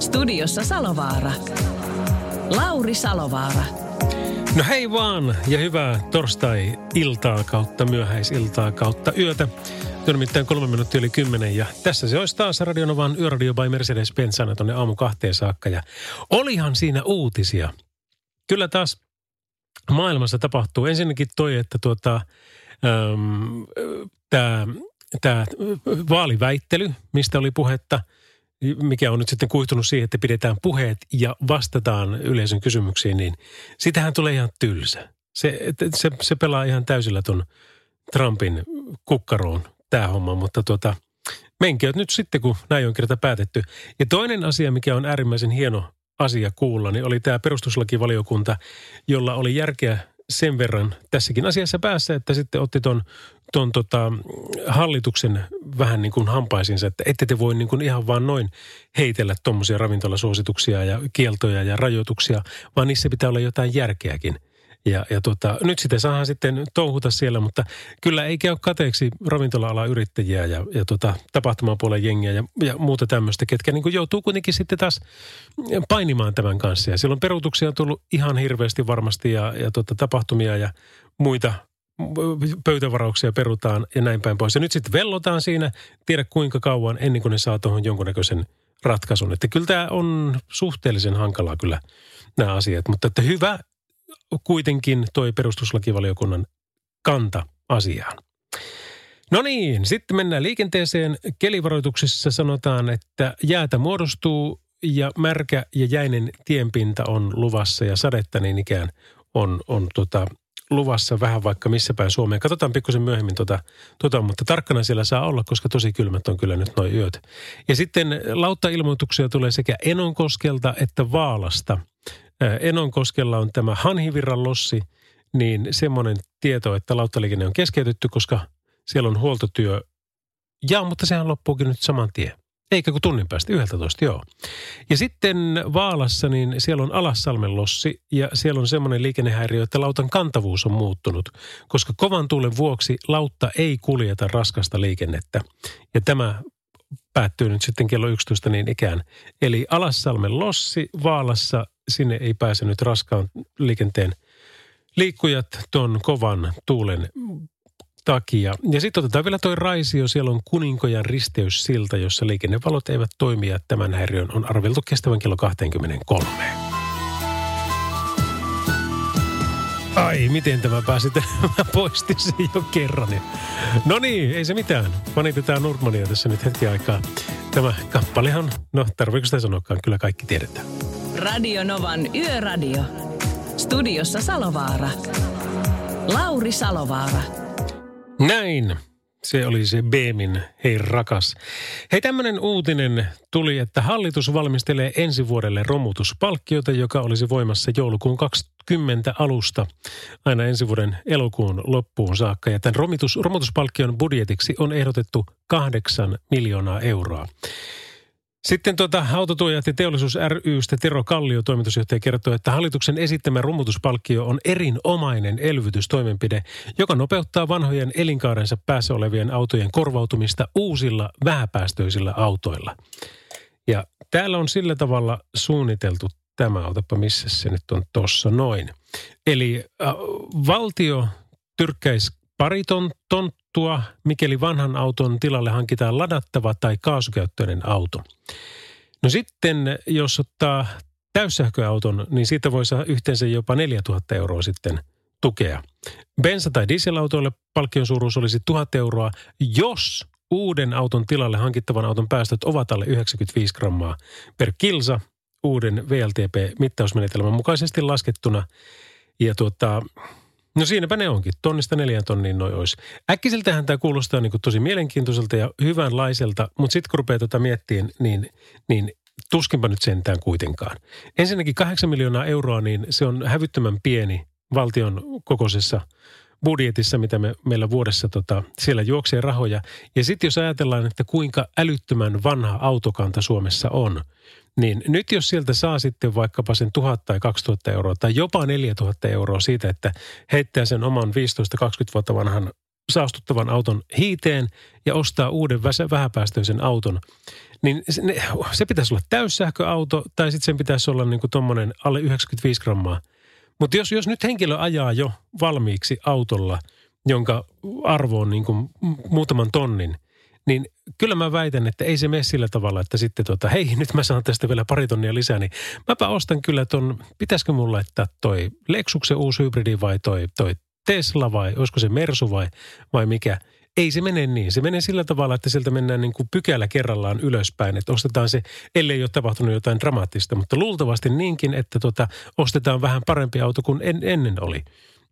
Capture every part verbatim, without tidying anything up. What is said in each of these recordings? Studiossa Salovaara. Lauri Salovaara. No hei vaan ja hyvää torstai-iltaa kautta, myöhäisiltaa kautta yötä. Nyt on nimittäin kolme minuuttia yli kymmenen ja tässä se olisi taas Radio Novan Yöradio by Mercedes-Benz aina tuonne aamu kahteen saakka. Ja olihan siinä uutisia. Kyllä taas maailmassa tapahtuu. Ensinnäkin toi, että tuota, ähm, tämä vaaliväittely, mistä oli puhetta, mikä on nyt sitten kuihtunut siihen, että pidetään puheet ja vastataan yleisön kysymyksiin, niin sitähän tulee ihan tylsä. Se, se, se pelaa ihan täysillä ton Trumpin kukkaroon tämä homma, mutta tuota, menkööt nyt sitten, kun näin on kerta päätetty. Ja toinen asia, mikä on äärimmäisen hieno asia kuulla, niin oli tämä perustuslakivaliokunta, jolla oli järkeä sen verran tässäkin asiassa päässä, että sitten otti ton, ton tota, hallituksen vähän niin kuin hampaisinsa, että ette te voi niin kuin ihan vaan noin heitellä tuommoisia ravintolasuosituksia ja kieltoja ja rajoituksia, vaan niissä pitää olla jotain järkeäkin. Ja, ja tota, nyt sitä saadaan sitten touhuta siellä, mutta kyllä ei käy kateeksi ravintola-alan yrittäjiä ja, ja tota, tapahtumapuolen jengiä ja, ja muuta tämmöistä, ketkä niin kuin joutuu kuitenkin sitten taas painimaan tämän kanssa. Ja silloin peruutuksia on tullut ihan hirveästi varmasti ja, ja tota, tapahtumia ja muita pöytävarauksia perutaan ja näin päin pois. Ja nyt sitten vellotaan siinä, tiedä kuinka kauan ennen kuin ne saa tuohon jonkunnäköisen ratkaisun. Että kyllä tämä on suhteellisen hankalaa kyllä nämä asiat, mutta että hyvä kuitenkin toi perustuslakivaliokunnan kanta asiaan. No niin, sitten mennään liikenteeseen. Kelivaroituksessa sanotaan, että jäätä muodostuu ja märkä ja jäinen tienpinta on luvassa ja sadetta niin ikään on, on tota, luvassa vähän vaikka missä päin Suomeen. Katsotaan pikkusen myöhemmin tota, tota, mutta tarkkana siellä saa olla, koska tosi kylmät on kyllä nyt nuo yöt. Ja sitten lauttailmoituksia tulee sekä Enonkoskelta että Vaalasta. Enonkoskella on tämä Hanhiviran lossi, niin semmoinen tieto, että lauttaliikenne on keskeytetty, koska siellä on huoltotyö. Ja, mutta sehän loppuukin nyt saman tien. Eikä kun tunnin päästä, yhdeltätoista, joo. Ja sitten Vaalassa, niin siellä on Alassalmen lossi, ja siellä on semmoinen liikennehäiriö, että lautan kantavuus on muuttunut, koska kovan tuulen vuoksi lautta ei kuljeta raskasta liikennettä. Ja tämä päättyy nyt sitten kello yksitoista niin ikään. Eli Alassalmen lossi Vaalassa, sinne ei pääse nyt raskaan liikenteen liikkujat tuon kovan tuulen takia. Ja sitten otetaan vielä toi Raisio, siellä on Kuninkojan risteyssilta, jossa liikennevalot eivät toimi ja tämän häiriön on arveltu kestävän kello kaksikymmentäkolme. Ai, miten tämä pääsi tämän poistin sen jo kerran. No niin, ei se mitään. Vanitetaan Nurmania tässä nyt hetki aikaa. Tämä kappalehan, no tarviiko sitä sanoakaan, kyllä kaikki tiedetään. Radio Novan Yöradio. Studiossa Salovaara. Lauri Salovaara. Näin. Se oli se Beemin, hei rakas. Hei, tämmöinen uutinen tuli, että hallitus valmistelee ensi vuodelle romutuspalkkiota, joka olisi voimassa joulukuun kaksikymmentä alusta aina ensi vuoden elokuun loppuun saakka. Ja tämän romitus, romutuspalkkion budjetiksi on ehdotettu kahdeksan miljoonaa euroa. Sitten tuota, Autotuojat ja teollisuus ry:stä Tero Kallio, toimitusjohtaja, kertoo, että hallituksen esittämä romutuspalkkio on erinomainen elvytystoimenpide, joka nopeuttaa vanhojen elinkaarensa päässä olevien autojen korvautumista uusilla vähäpäästöisillä autoilla. Ja täällä on sillä tavalla suunniteltu tämä, otapa missä se nyt on tuossa noin. Eli äh, valtio tyrkkäisi pariton tonttia, mikäli vanhan auton tilalle hankitaan ladattava tai kaasukäyttöinen auto. No sitten, jos ottaa täyssähköauton, niin siitä voi saada yhteensä jopa neljätuhatta euroa sitten tukea. Bensa- tai dieselautoille palkkion suuruus olisi tuhat euroa, jos uuden auton tilalle hankittavan auton päästöt ovat alle yhdeksänkymmentäviisi grammaa per kilsa uuden V L T P-mittausmenetelmän mukaisesti laskettuna. Ja tuota... No siinäpä ne onkin. Tonnista neljään tonniin noi olisi. Äkkiseltähän tämä kuulostaa niin kuin tosi mielenkiintoiselta ja hyvänlaiselta, mutta sitten kun rupeaa tuota miettimään, niin, niin tuskinpa nyt sentään kuitenkaan. Ensinnäkin kahdeksan miljoonaa euroa, niin se on hävyttömän pieni valtion kokoisessa budjetissa, mitä me, meillä vuodessa tota, siellä juoksee rahoja. Ja sitten jos ajatellaan, että kuinka älyttömän vanha autokanta Suomessa on, niin nyt jos sieltä saa sitten vaikkapa sen tuhat tai kaksituhatta euroa tai jopa neljätuhatta euroa siitä, että heittää sen oman viisitoista kaksikymmentä vuotta vanhan saastuttavan auton hiiteen ja ostaa uuden vähäpäästöisen auton, niin se, ne, se pitäisi olla täyssähköauto tai sitten sen pitäisi olla niin kuin tommonen alle yhdeksänkymmentäviisi grammaa. Mutta jos, jos nyt henkilö ajaa jo valmiiksi autolla, jonka arvo on niin kuin muutaman tonnin, niin kyllä mä väitän, että ei se mene sillä tavalla, että sitten tota, hei, nyt mä saan tästä vielä pari tonnia lisää, niin mäpä ostan kyllä ton, pitäisikö mun laittaa toi Lexuksen uusi hybridi vai toi, toi Tesla vai olisiko se Mersu vai, vai mikä. Ei se mene niin. Se menee sillä tavalla, että sieltä mennään niin kuin pykälä kerrallaan ylöspäin, että ostetaan se, ellei ole tapahtunut jotain dramaattista, mutta luultavasti niinkin, että tota, ostetaan vähän parempi auto kuin en, ennen oli.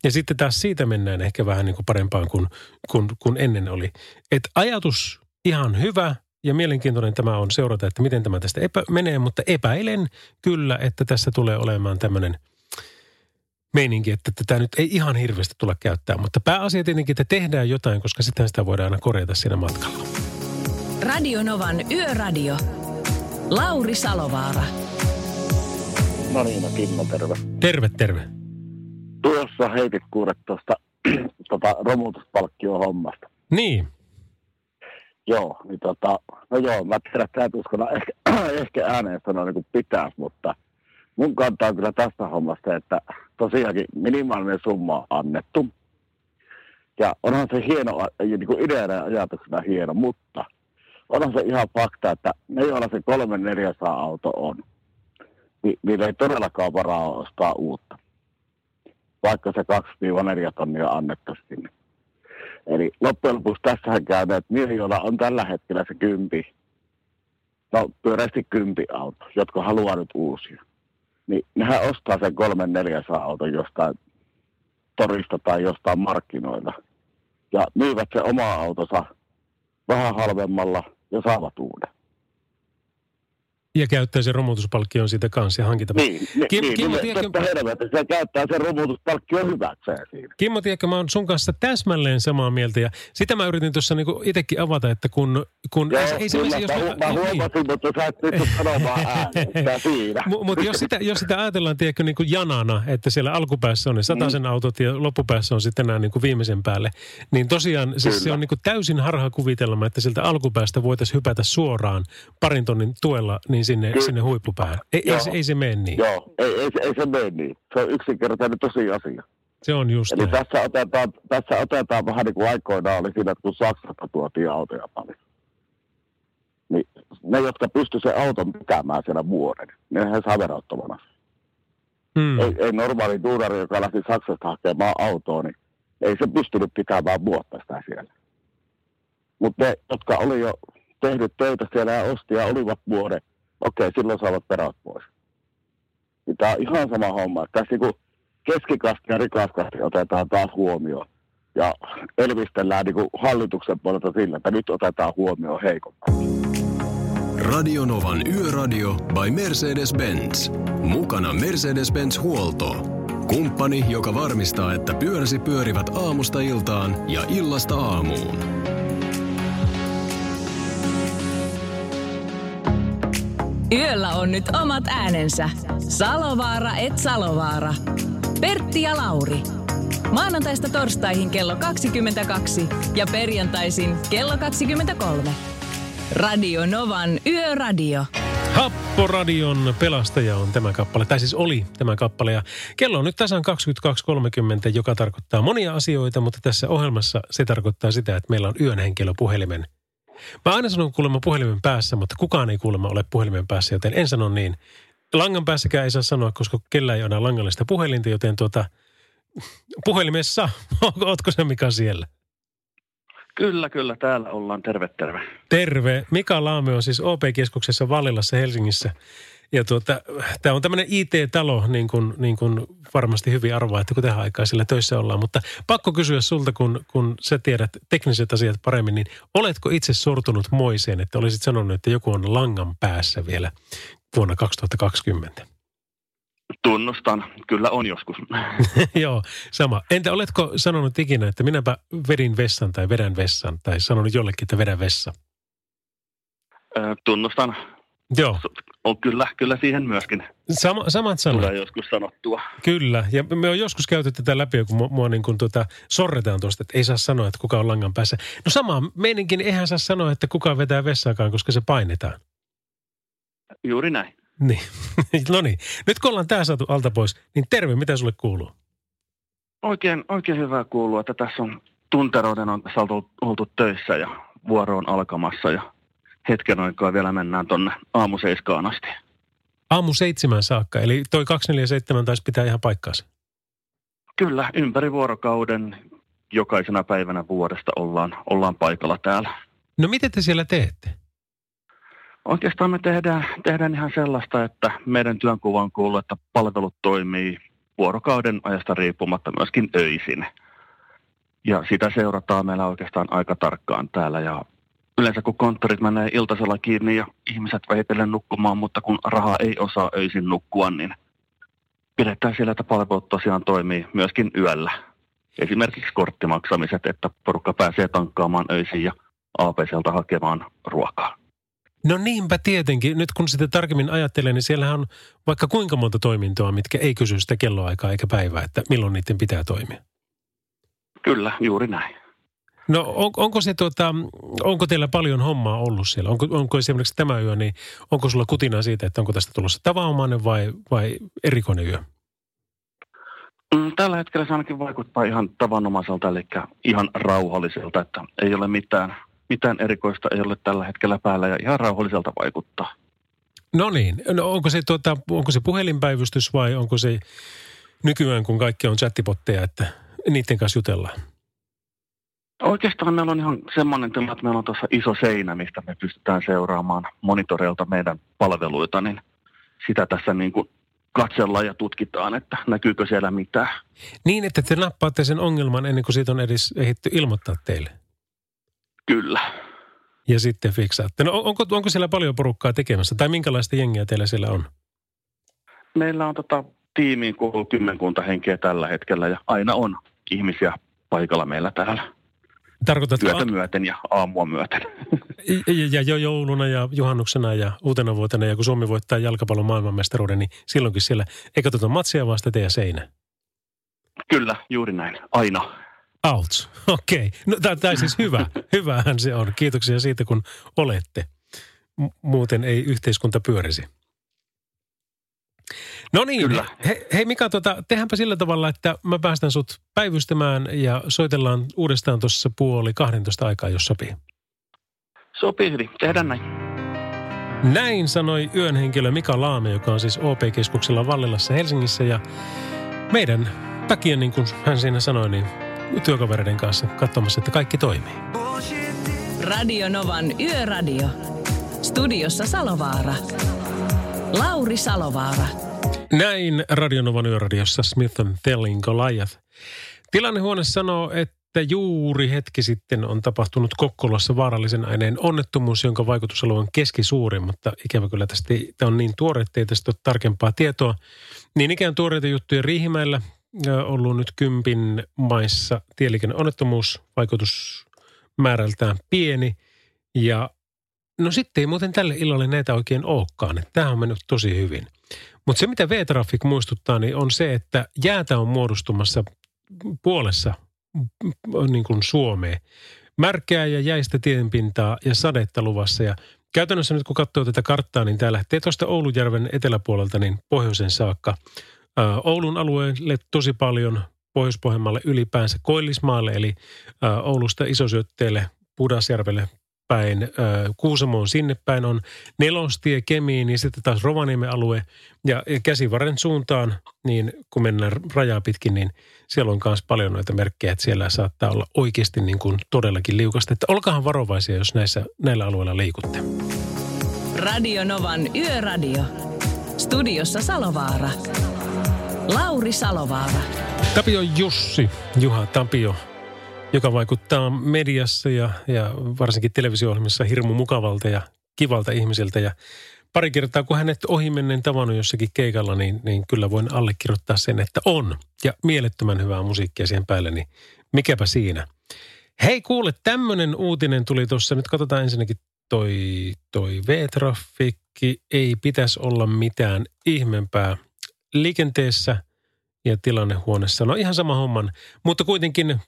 Ja sitten taas siitä mennään ehkä vähän niin kuin parempaan kuin, kuin, kuin ennen oli. Et ajatus ihan hyvä ja mielenkiintoinen tämä on seurata, että miten tämä tästä epä, menee, mutta epäilen kyllä, että tässä tulee olemaan tämmöinen meininki, että tätä nyt ei ihan hirveästi tule käyttää, mutta pääasia tietenkin, että tehdään jotain, koska sitten sitä voidaan aina korjata siinä matkalla. Radio Novan Yöradio. Lauri Salovaara. No niin, no Kimmo, terve. Terve, terve. Tuossa heitit kuulet tuosta tota, romutuspalkkiohommasta. Niin. Joo, niin tota, no joo, mä tiedän, että et uskona ehkä, ehkä ääneen sanoa niin kuin pitäisi, mutta mun kantaa on kyllä tästä hommasta, että tosiaankin minimaalinen summa on annettu. Ja onhan se hieno, niin kuin ideana ajatuksena hieno, mutta onhan se ihan fakta, että ne, joilla se kolmen neljäsaa auto on, niin niillä ei todellakaan varaa ostaa uutta. Vaikka se kaksi neljä tonnia annettaisiin sinne. Eli loppujen lopuksi tässähän käy, että niillä, joilla on tällä hetkellä se kympi, no pyöreästi kympi auto, jotka haluaa nyt uusia. Niin nehän ostaa sen kolmen neljäsaa auton jostain torista tai jostain markkinoilla. Ja myyvät se omaa autonsa vähän halvemmalla ja saavat uuden. Ja käyttää sen romutuspalkkion siitä kanssa ja hankita. Niin, niin, Kim, niin, Kimmo, niin tiedätkö, helvetä, se käyttää sen romutuspalkkion hyväkseen siinä. Kimmo, tiedätkö, mä oon sun kanssa täsmälleen samaa mieltä ja sitä mä yritin tuossa niinku itsekin avata, että kun... kun joo, ei se kyllä, jos mä, mä huomasin, niin, mutta sä et nyt sanomaan äänestää siinä. M- mutta jos sitä, jos sitä ajatellaan, tiedätkö, niin kuin janana, että siellä alkupäässä on ne satasen mm. autot ja loppupäässä on sitten nämä niin kuin viimeisen päälle, niin tosiaan siis se on niin kuin täysin harhakuvitelma, että sieltä alkupäästä voitaisiin hypätä suoraan parin tonnin tuella, niin sinne, sinne huippupäähän. Ei, ei, ei se mene niin. Joo, ei, ei, ei se mene niin. Se on yksinkertainen tosiasia. Se on just Eli näin. Tässä otetaan, tässä otetaan vähän niin kuin aikoinaan oli siinä, kun Saksasta tuotiin autoja paljon. Niin ne, jotka pystyivät sen auton pitämään siellä vuoden, niin nehän saa verottomana. Hmm. Ei, ei normaali duunari, joka lähti Saksasta hakemaan autoa, niin ei se pystynyt pitämään vuotta sitä siellä. Mutta ne, jotka oli jo tehnyt töitä siellä ja osti ja olivat vuoden, okei, silloin saavat perät pois. Tämä on ihan sama homma. Tässä niin keskikasti ja rikaskasti otetaan taas huomioon. Ja elvistellään niin hallituksen puolelta sillä, että nyt otetaan huomioon heikommat. Radio Novan Yöradio by Mercedes-Benz. Mukana Mercedes-Benz Huolto. Kumppani, joka varmistaa, että pyöräsi pyörivät aamusta iltaan ja illasta aamuun. Yöllä on nyt omat äänensä. Salovaara et Salovaara. Pertti ja Lauri. Maanantaista torstaihin kello kaksikymmentäkaksi ja perjantaisin kello kaksikymmentäkolme. Radio Novan Yöradio. Happoradion pelastaja on tämä kappale, tai siis oli tämä kappale. Ja kello on nyt tasan kaksikymmentäkaksi kolmekymmentä, joka tarkoittaa monia asioita, mutta tässä ohjelmassa se tarkoittaa sitä, että meillä on yön henkilö puhelimen. Mä aina sanon kuulemma puhelimen päässä, mutta kukaan ei kuulemma ole puhelimen päässä, joten en sano niin. Langan päässäkään ei saa sanoa, koska kellään ei ole enää langallista puhelinta, joten tuota, puhelimessa, ootko sä Mika siellä? Kyllä, kyllä, täällä ollaan. Terve, terve. Terve. Mika Laame on siis O P-keskuksessa Vallilassa Helsingissä. Ja tuota, tämä on tämmöinen I T-talo, niin kuin, niin kuin varmasti hyvin arvaa, että kun tähän aikaan sillä töissä ollaan. Mutta pakko kysyä sulta, kun, kun sä tiedät tekniset asiat paremmin, niin oletko itse sortunut moiseen, että olisit sanonut, että joku on langan päässä vielä vuonna kaksituhattakaksikymmentä? Tunnustan, kyllä on joskus. Joo, sama. Entä oletko sanonut ikinä, että minäpä vedin vessan tai vedän vessan, tai sanonut jollekin, että vedän vessa? Öö, tunnustan. Joo. On kyllä, kyllä siihen myöskin. Sama, samat sanat. Tulee joskus sanottua. Kyllä, ja me on joskus käyty tätä läpi, kun mua niin kuin tuota, sorretaan tuosta, että ei saa sanoa, että kuka on langan päässä. No sama, meininkin eihän saa sanoa, että kuka vetää vessaakaan, koska se painetaan. Juuri näin. Niin, no niin. Nyt kun ollaan tää saatu alta pois, niin terve, mitä sulle kuuluu? Oikein, oikein hyvää kuuluu, että tässä on tunteroiden on tässä oltu, oltu töissä ja vuoro on alkamassa ja hetken aikaa vielä mennään tonne aamu seiskaan asti. Aamu seitsemän saakka, eli toi kaksikymmentäneljä seitsemän taisi pitää ihan paikkaansa. Kyllä, ympäri vuorokauden jokaisena päivänä vuodesta ollaan, ollaan paikalla täällä. No miten te siellä teette? Oikeastaan me tehdään, tehdään ihan sellaista, että meidän työnkuvaan kuuluu, että palvelut toimii vuorokauden ajasta riippumatta myöskin öisin. Ja sitä seurataan meillä oikeastaan aika tarkkaan täällä. Ja yleensä kun konttorit menee iltasella kiinni ja ihmiset vähitellen nukkumaan, mutta kun rahaa ei osaa öisin nukkua, niin pidetään siellä, että palvelut tosiaan toimii myöskin yöllä. Esimerkiksi korttimaksamiset, että porukka pääsee tankkaamaan öisin ja A P C:ltä hakemaan ruokaa. No niinpä tietenkin. Nyt kun sitä tarkemmin ajattelee, niin siellähän on vaikka kuinka monta toimintoa, mitkä ei kysy sitä kelloaikaa eikä päivää, että milloin niiden pitää toimia. Kyllä, juuri näin. No on, onko, se tuota, onko teillä paljon hommaa ollut siellä? Onko, onko esimerkiksi tämä yö, niin onko sulla kutina siitä, että onko tästä tulossa tavanomainen vai, vai erikoinen yö? Tällä hetkellä se ainakin vaikuttaa ihan tavanomaiselta, eli ihan rauhalliselta, että ei ole mitään... Mitään erikoista ei ole tällä hetkellä päällä ja ihan rauhalliselta vaikuttaa. No niin. No onko, se tuota, onko se puhelinpäivystys vai onko se nykyään, kun kaikki on chattibotteja, että niiden kanssa jutellaan? Oikeastaan meillä on ihan semmoinen tilanne, että meillä on tuossa iso seinä, mistä me pystytään seuraamaan monitoreilta meidän palveluita, niin sitä tässä niin kuin katsellaan ja tutkitaan, että näkyykö siellä mitään. Niin, että te nappaatte sen ongelman ennen kuin siitä on edes ehditty ilmoittaa teille. Kyllä. Ja sitten fiksaatte. No onko, onko siellä paljon porukkaa tekemässä? Tai minkälaista jengiä teillä siellä on? Meillä on tota, tiimiin kuuluu kymmenkunta henkeä tällä hetkellä ja aina on ihmisiä paikalla meillä täällä. Tarkoitatko? Yötä myöten ja aamua myöten. Ja, ja jo jouluna ja juhannuksena ja uutena vuotena ja kun Suomi voittaa jalkapallon maailmanmestaruuden, niin silloinkin siellä ei katsota matsia vaan sitä teidän seinä. Kyllä, juuri näin. Aina. Outs. Okei. Okay. No tämä siis hyvä. Hyvähän se on. Kiitoksia siitä, kun olette. M- muuten ei yhteiskunta pyörisi. No niin. He, hei Mika, tuota, tehdäänpä sillä tavalla, että mä päästän sut päivystämään ja soitellaan uudestaan tuossa puoli kahdentoista aikaa, jos sopii. Sopii hyvin. Tehdään näin. Näin sanoi yön henkilö Mika Laame, joka on siis O P-keskuksella Vallilassa Helsingissä ja meidän takia, niin kuin hän siinä sanoi, niin työkavereiden kanssa katsomassa, että kaikki toimii. Radio Novan Yöradio. Studiossa Salovaara. Lauri Salovaara. Näin Radio Novan Yöradiossa Smith and Tellin Goliath. Tilannehuone sanoo, että juuri hetki sitten on tapahtunut Kokkolassa vaarallisen aineen onnettomuus, jonka vaikutusalue on keskisuuri, mutta ikävä kyllä tästä on niin tuore, ettei tästä ole tarkempaa tietoa. Niin ikään tuoreita juttuja Riihimäellä. Ollut nyt kympin maissa tieliikenneonnettomuus, vaikutus määrältään pieni. Ja no sitten ei muuten tälle illalle näitä oikein olekaan. Tämähän on mennyt tosi hyvin. Mutta se, mitä V-Traffic muistuttaa, niin on se, että jäätä on muodostumassa puolessa niin kuin Suomeen. Märkää ja jäistä tienpintaa ja sadetta luvassa. Ja käytännössä nyt kun katsoo tätä karttaa, niin tämä lähtee tuosta Oulujärven eteläpuolelta niin pohjoisen saakka. Oulun alueelle tosi paljon, Pohjois-Pohjanmaalle ylipäänsä Koillismaalle, eli Oulusta Isosyötteelle, Pudasjärvelle päin, Kuusamoon sinne päin on Nelostie, Kemiin ja sitten taas Rovaniemen alue. Ja Käsivarren suuntaan, niin kun mennään rajaa pitkin, niin siellä on myös paljon noita merkkejä, että siellä saattaa olla oikeasti niin kuin todellakin liukasta. Että olkaahan varovaisia, jos näissä, näillä alueilla liikutte. Radio Novan Yöradio. Studiossa Salovaara. Lauri Salovaara. Tapio Jussi, Juha Tapio, joka vaikuttaa mediassa ja, ja varsinkin televisio-ohjelmissa hirmu mukavalta ja kivalta ihmiseltä. Ja pari kertaa, kun hänet ohimennen tavannut jossakin keikalla, niin, niin kyllä voin allekirjoittaa sen, että on. Ja mielettömän hyvää musiikkia siihen päälle, niin mikäpä siinä. Hei kuule, tämmöinen uutinen tuli tuossa. Nyt katsotaan ensinnäkin toi, toi V-Traffic. Ei pitäisi olla mitään ihmeempää liikenteessä ja tilannehuoneessa. No ihan sama homman, mutta kuitenkin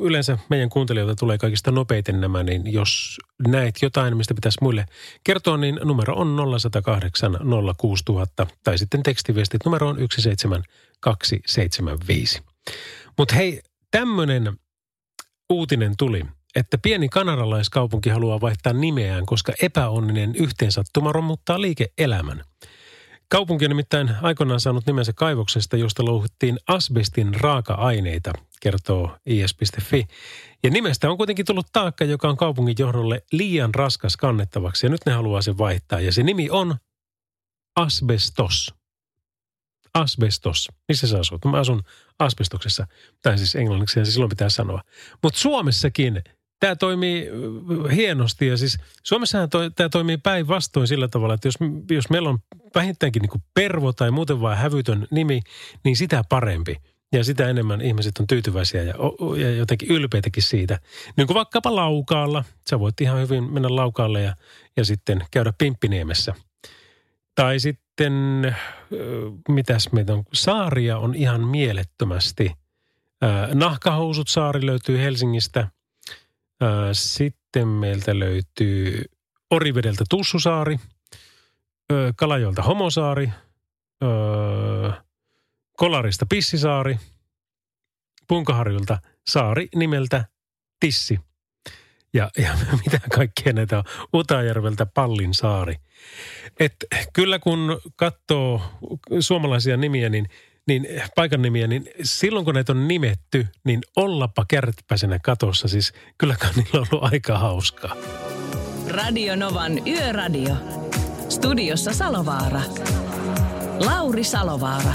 yleensä meidän kuuntelijoilta tulee kaikista nopeiten nämä, niin jos näet jotain, mistä pitäisi muille kertoa, niin numero on nolla yksi nolla kahdeksan nolla kuusi nolla nolla nolla tai sitten tekstiviestit numero on yksi seitsemän kaksi seitsemän viisi. Mutta hei, tämmöinen uutinen tuli, että pieni kanadalaiskaupunki haluaa vaihtaa nimeään, koska epäonninen yhteensattuma romuttaa liike-elämän. Kaupunki on nimittäin aikoinaan saanut nimensä kaivoksesta, josta louhittiin asbestin raaka-aineita, kertoo i s piste fi. Ja nimestä on kuitenkin tullut taakka, joka on kaupungin johdolle liian raskas kannettavaksi. Ja nyt ne haluaa sen vaihtaa. Ja se nimi on asbestos. Asbestos. Missä sä asut? Mä asun asbestoksessa. Tai siis englanniksi se silloin pitää sanoa. Mutta Suomessakin tämä toimii hienosti ja siis Suomessahan toi, tämä toimii päinvastoin sillä tavalla, että jos, jos meillä on vähintäänkin niin kuin pervo tai muuten vaan hävytön nimi, niin sitä parempi. Ja sitä enemmän ihmiset on tyytyväisiä ja, ja jotenkin ylpeitäkin siitä. Niin kuin vaikkapa Laukaalla. Sä voit ihan hyvin mennä Laukaalle ja, ja sitten käydä Pimppiniemessä. Tai sitten, mitäs meitä on, saaria on ihan mielettömästi. Nahkahousut saari löytyy Helsingistä. Sitten meiltä löytyy Orivedeltä Tussusaari, Kalajoelta Homosaari, Kolarista Pissisaari, Punkaharjulta saari nimeltä Tissi. Ja, ja mitä kaikkea näitä on, Utajärveltä Pallinsaari. Et kyllä kun katsoo suomalaisia nimiä, niin niin paikan nimiä, niin silloin kun näitä on nimetty, niin ollapa kärpäsenä katossa. Siis kylläkään niillä on ollut aika hauskaa. Radio Novan Yöradio. Studiossa Salovaara. Lauri Salovaara.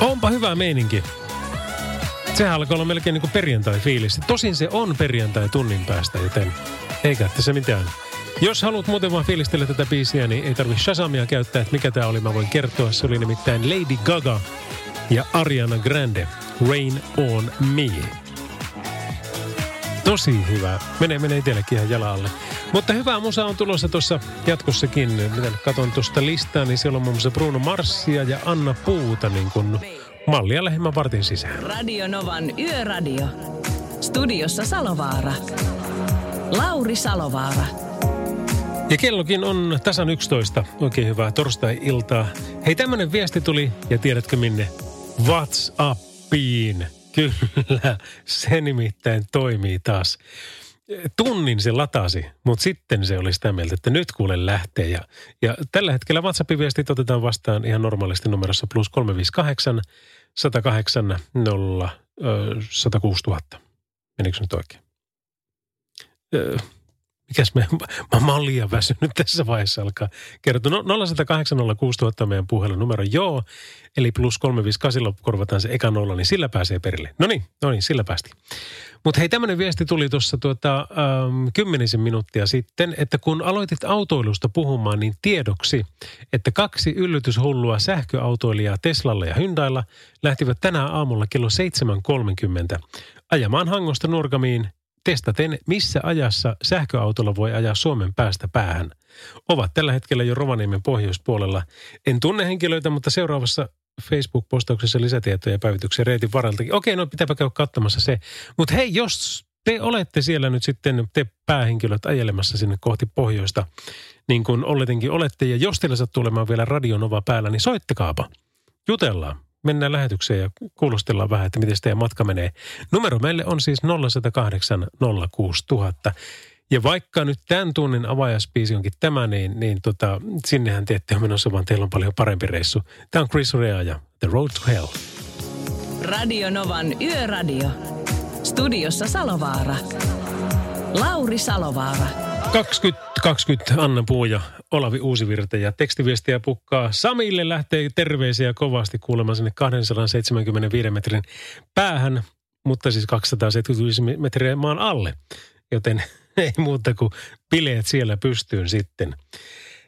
Onpa hyvä meininki. Sehän alkaa olla melkein niin kuin perjantai-fiilis. Tosin se on perjantai tunnin päästä, joten eikä tässä mitään. Jos haluat muuten vaan fiilistellä tätä biisiä, niin ei tarvitse Shazamia käyttää, että mikä tämä oli. Mä voin kertoa, se oli nimittäin Lady Gaga ja Ariana Grande, Rain on Me. Tosi hyvä. Menee, menee itsellekin ihan jalalle. Mutta hyvää musaa on tulossa tuossa jatkossakin. Mitä katson tuosta listaa, niin siellä on muun muassa Bruno Marsia ja Anna Puuta niin kuin mallia lähemmän vartin sisään. Radio Novan Yöradio. Studiossa Salovaara. Lauri Salovaara. Ja kellokin on tasan yksitoista. Oikein hyvää torstai-iltaa. Hei, tämmönen viesti tuli, ja tiedätkö minne? WhatsAppiin. Kyllä, se nimittäin toimii taas. Tunnin se latasi, mutta sitten se oli sitä mieltä, että nyt kuule lähtee. Ja, ja tällä hetkellä WhatsAppin viestit otetaan vastaan ihan normaalisti numerossa plus kolme viisi kahdeksan, yksi nolla kahdeksan, nolla, yksi nolla kuusi nolla nolla nolla. Menikö nyt oikein? Öö. Mikäs me, mä, mä oon liian väsynyt tässä vaiheessa alkaa kertoa. No, nolla kahdeksan nolla kuusi nolla nolla nolla meidän puhelunumero, joo. Eli plus kolme viisi kahdeksan korvataan se eka nolla, niin sillä pääsee perille. No niin, no niin, sillä päästiin. Mutta hei, tämmöinen viesti tuli tuossa tuota, ähm, kymmenisen minuuttia sitten, että kun aloitit autoilusta puhumaan, niin tiedoksi, että kaksi yllätyshullua sähköautoilijaa Teslalla ja Hyundailla lähtivät tänään aamulla kello seitsemän kolmekymmentä ajamaan Hangosta Nuorgamiin, testaten, missä ajassa sähköautolla voi ajaa Suomen päästä päähän. Ovat tällä hetkellä jo Rovaniemen pohjoispuolella. En tunne henkilöitä, mutta seuraavassa Facebook-postauksessa lisätietoja ja päivityksiä reitin varaltakin. Okei, no pitääpä käydä katsomassa se. Mutta hei, jos te olette siellä nyt sitten, te päähenkilöt ajelemassa sinne kohti pohjoista, niin kuin oletenkin olette, ja jos teillä sattuu olemaan vielä Radio Nova päällä, niin soittakaapa. Jutellaan. Mennään lähetykseen ja kuulostellaan vähän, että miten teidän matka menee. Numero meille on siis nolla yksi nolla kahdeksan nolla kuusi nolla nolla nolla. Ja vaikka nyt tämän tunnin avaajaspiisi onkin tämä, niin, niin tota, sinnehän te ette ole menossa, vaan teillä on paljon parempi reissu. Tämä on Chris Rea ja The Road to Hell. Radio Novan Yöradio. Studiossa Salovaara. Lauri Salovaara. kaksikymmentä kaksikymmentä Anna Puu ja Olavi Uusivirta ja tekstiviestiä pukkaa. Samille lähtee terveisiä kovasti kuulemaan sinne kaksisataaseitsemänkymmentäviisi metrin päähän, mutta siis kaksisataaseitsemänkymmentäviisi metriä maan alle. Joten ei muuta kuin bileet siellä pystyyn sitten.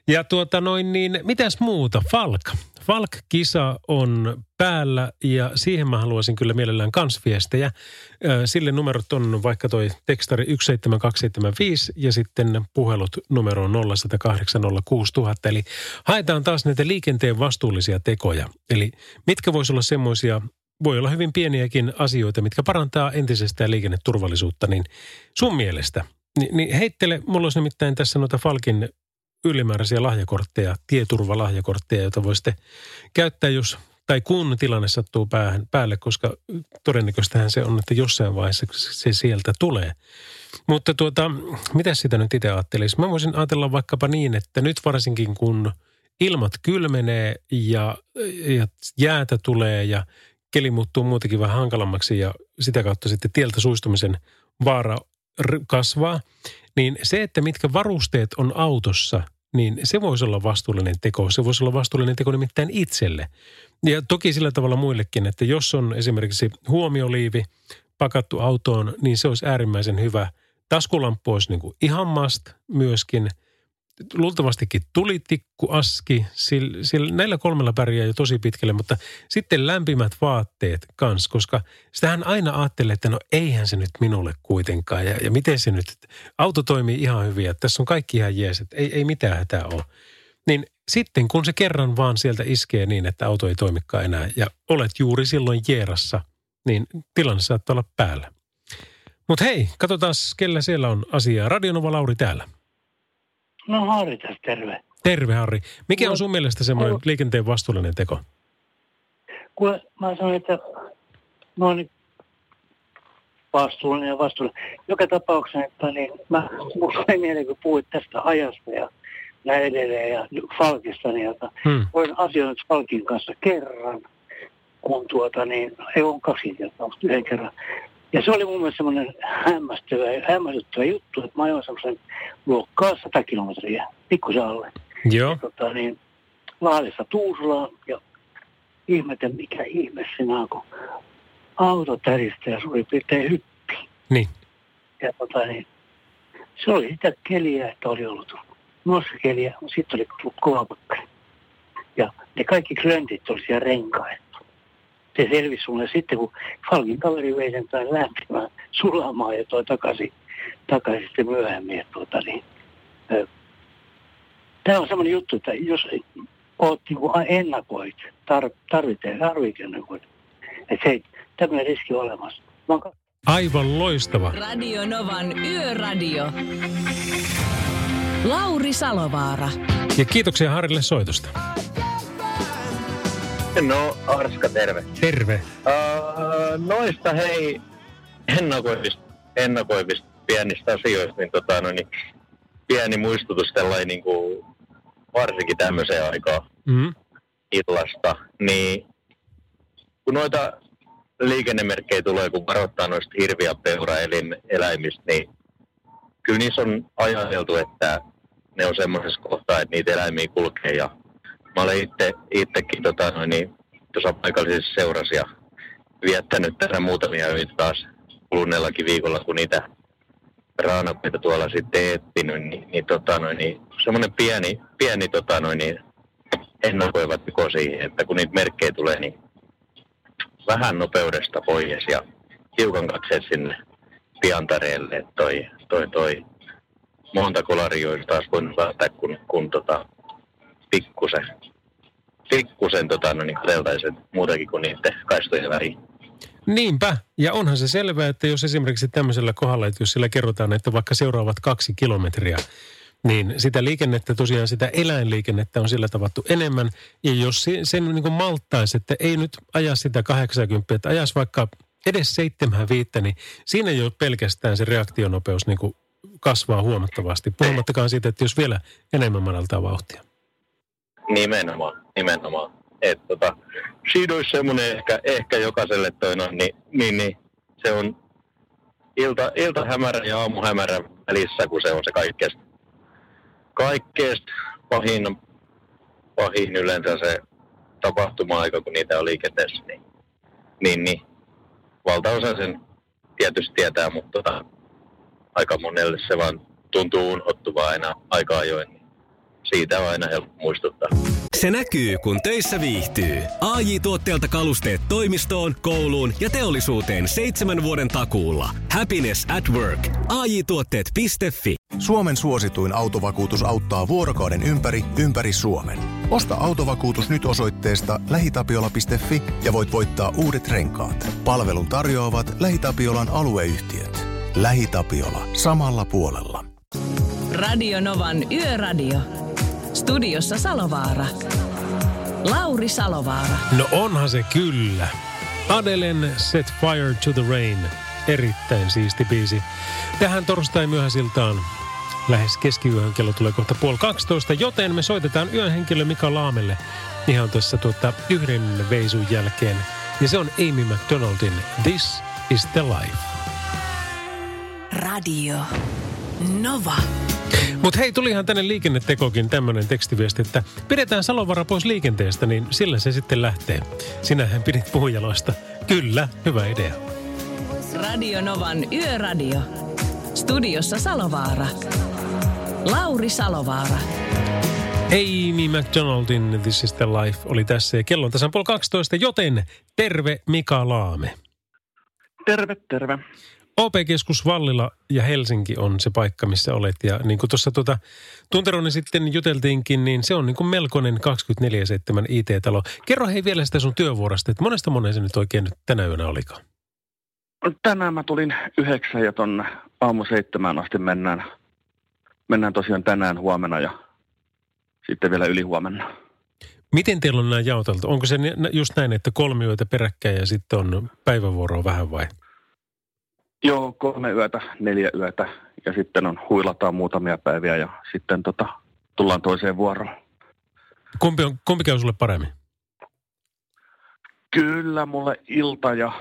Ja tuota noin niin, mitäs muuta? Falka. Falk-kisa on päällä ja siihen mä haluaisin kyllä mielellään kans viestejä. Sille numerot on vaikka toi tekstari yksi seitsemän kaksi seitsemän viisi ja sitten puhelut numero on nolla kahdeksan nolla kuusi nolla nolla nolla. Eli haetaan taas näitä liikenteen vastuullisia tekoja. Eli mitkä vois olla semmoisia, voi olla hyvin pieniäkin asioita, mitkä parantaa entisestään liikenneturvallisuutta, niin sun mielestä. Ni, niin heittele, mulla olisi nimittäin tässä noita Falkin ylimääräisiä lahjakortteja, tieturvalahjakortteja, joita voisitte käyttää, jos tai kun tilanne sattuu päähän, päälle, koska todennäköistähän se on, että jossain vaiheessa se sieltä tulee. Mutta tuota, mitä sitä nyt itse ajattelisi? Mä voisin ajatella vaikkapa niin, että nyt varsinkin kun ilmat kylmenee ja, ja jäätä tulee ja keli muuttuu muutenkin vähän hankalammaksi ja sitä kautta sitten tieltä suistumisen vaara kasvaa, niin se, että mitkä varusteet on autossa, niin se voisi olla vastuullinen teko. Se voisi olla vastuullinen teko nimittäin itselle. Ja toki sillä tavalla muillekin, että jos on esimerkiksi huomioliivi pakattu autoon, niin se olisi äärimmäisen hyvä. Taskulamppu olisi niin kuin ihan must myöskin. Luultavastikin tulitikku, aski, sillä, sillä, näillä kolmella pärjää jo tosi pitkälle, mutta sitten lämpimät vaatteet kanssa, koska sitähän aina ajattelee, että no eihän se nyt minulle kuitenkaan ja, ja miten se nyt, auto toimii ihan hyvin ja tässä on kaikki ihan jees, että ei, ei mitään hätää ole. Niin sitten kun se kerran vaan sieltä iskee niin, että auto ei toimikaan enää ja olet juuri silloin jeerassa, niin tilanne saattaa olla päällä. Mutta hei, katsotaan kellä siellä on asiaa. Radio Nova Lauri täällä. No Harri tässä, terve. Terve Harri. Mikä no, on sun mielestä semmoinen no, liikenteen vastuullinen teko? Kuule, mä sanoin, että no niin vastuullinen ja vastuullinen. Joka tapauksessa, että niin mä usein mieleen, kun puhuit tästä ajasta ja näin edelleen ja Falkista, niin jota hmm. voin asioida Falkin kanssa kerran, kun tuota niin, ei ole kaksi kertaa, yhden kerran. Ja se oli mun mielestä semmoinen hämmästyttävä juttu, että mä ajoin semmoisen luokkaa sata kilometriä, pikkusen alle. Joo. Tota, niin, Lahdesta Tuusulaan ja ihmetän, mikä ihme siinä on, kun auto täristää ja suurin piirtein hyppi. Niin. Ja tota niin, se oli sitä keliä, että oli ollut noskeliä, mutta sitten oli tullut kova pakkari. Ja ne kaikki klöntit oli siellä renkailla. Se selvisi sulle sitten, kun Falkin kaveri vei sen tai lähtemään sulamaan ja toi takaisin, takaisin sitten myöhemmin. Tuota, niin, tämä on semmoinen juttu, että jos olet niin ennakoit, tarvitsee ennakoit, että hei, tämmöinen riski on olemassa. Ka- Aivan loistava. Radio Novan Yöradio. Lauri Salovaara. Ja kiitoksia Harrille soitosta. No, Arska, terve. Terve. Uh, noista, hei, ennakoivista, ennakoivista pienistä asioista, niin, tota, no, niin pieni muistutus tällainen, niin kuin, varsinkin tämmöiseen aikaan mm. illasta, niin kun noita liikennemerkkejä tulee, kun varoittaa noista hirviä peuraeläimistä, niin kyllä niissä on ajateltu, että ne on semmoisessa kohtaa, että niitä eläimiä kulkee ja mä olen itse, itsekin tota, noin, tuossa paikallisessa seurassa ja viettänyt tässä muutamia yöitä taas kuluneellakin viikolla, kun niitä raanapeita tuolla sitten etsinyt, niin, niin, tota, niin semmoinen pieni, pieni tota, noin, ennakoiva teko siihen, että kun niitä merkkejä tulee, niin vähän nopeudesta pois ja hiukan katseet sinne piantareelle, että toi, toi, toi monta kolaria olisi taas voinut välttää, kun, kun tota, pikkusen, pikkusen tota, no niin katseltaisiin muutenkin kuin niiden kaistojen väliin. Niinpä. Ja onhan se selvää, että jos esimerkiksi tämmöisellä kohdalla, että jos sillä kerrotaan, että vaikka seuraavat kaksi kilometriä, niin sitä liikennettä, tosiaan sitä eläinliikennettä on sillä tavattu enemmän. Ja jos sen niin kuin malttaisi, että ei nyt aja sitä kahdeksankymmentä, että ajaisi vaikka edes seitsemänkymmentäviisi, niin siinä ei ole pelkästään se reaktionopeus niin kuin kasvaa huomattavasti. Puhumattakaan siitä, että jos vielä enemmän madaltaa vauhtia. Nimenomaan, nimenomaan. Että tota, siitä olisi semmoinen ehkä, ehkä jokaiselle toinen, niin, niin, niin se on ilta, iltahämärä ja aamuhämärä välissä, kun se on se kaikkeest, kaikkeest pahin, pahin yleensä se tapahtuma-aika, kun niitä on liikenteessä, niin, niin, niin valtaosa sen tietysti tietää, mutta tota, aika monelle se vaan tuntuu unohtuvaa aina aika ajoin. siitä on aina helppo muistuttaa. Se näkyy, kun töissä viihtyy. A J-tuotteelta kalusteet toimistoon, kouluun ja teollisuuteen seitsemän vuoden takuulla. Happiness at work. A J-tuotteet piste fi. Suomen suosituin autovakuutus auttaa vuorokauden ympäri, ympäri Suomen. Osta autovakuutus nyt osoitteesta lähitapiola piste fi ja voit voittaa uudet renkaat. Palvelun tarjoavat LähiTapiolan alueyhtiöt. LähiTapiola. Samalla puolella. Radio Novan Yöradio. Studiossa Salovaara. Lauri Salovaara. No onhan se kyllä. Adelen Set Fire to the Rain. Erittäin siisti biisi. Tähän torstai myöhäisiltaan lähes keskiyöhön, kello tulee kohta puoli kaksitoista, joten me soitetaan yön henkilö Mika Laamelle ihan tuossa tuota yhden veisun jälkeen. Ja se on Amy McDonaldin This is the Life. Radio Nova. Mut hei, tulihan tänne liikennetekokin tämmönen tekstiviesti, että pidetään Salovara pois liikenteestä, niin sillä se sitten lähtee. Sinähän pidit puhujaloista. Kyllä, hyvä idea. Radio Novan Yöradio. Studiossa Salovaara. Lauri Salovaara. Amy McDonaldin This is the Life oli tässä ja kello on tasan puoli kaksitoista, joten terve Mika Laame. Terve, terve. O P-keskus Vallila ja Helsinki on se paikka, missä olet. Ja niin kuin tuossa tuota, tunteroinen sitten juteltiinkin, niin se on niin kuin melkoinen kaksikymmentäneljä seitsemän I T-talo. Kerro hei vielä sitä sun työvuorosta, että monesta moneen se nyt oikein nyt tänä yönä olikaan? Tänään mä tulin yhdeksän ja tonne aamu seitsemään asti mennään. Mennään tosiaan tänään, huomenna ja sitten vielä yli huomenna. Miten teillä on nämä jaoteltu? Onko se just näin, että kolme yötä peräkkäin ja sitten on päivävuoroa vähän vai? Joo, kolme yötä, neljä yötä ja sitten on huilataan muutamia päiviä ja sitten tota, tullaan toiseen vuoroon. Kumpi, on, kumpi käy sulle paremmin? Kyllä, mulle ilta ja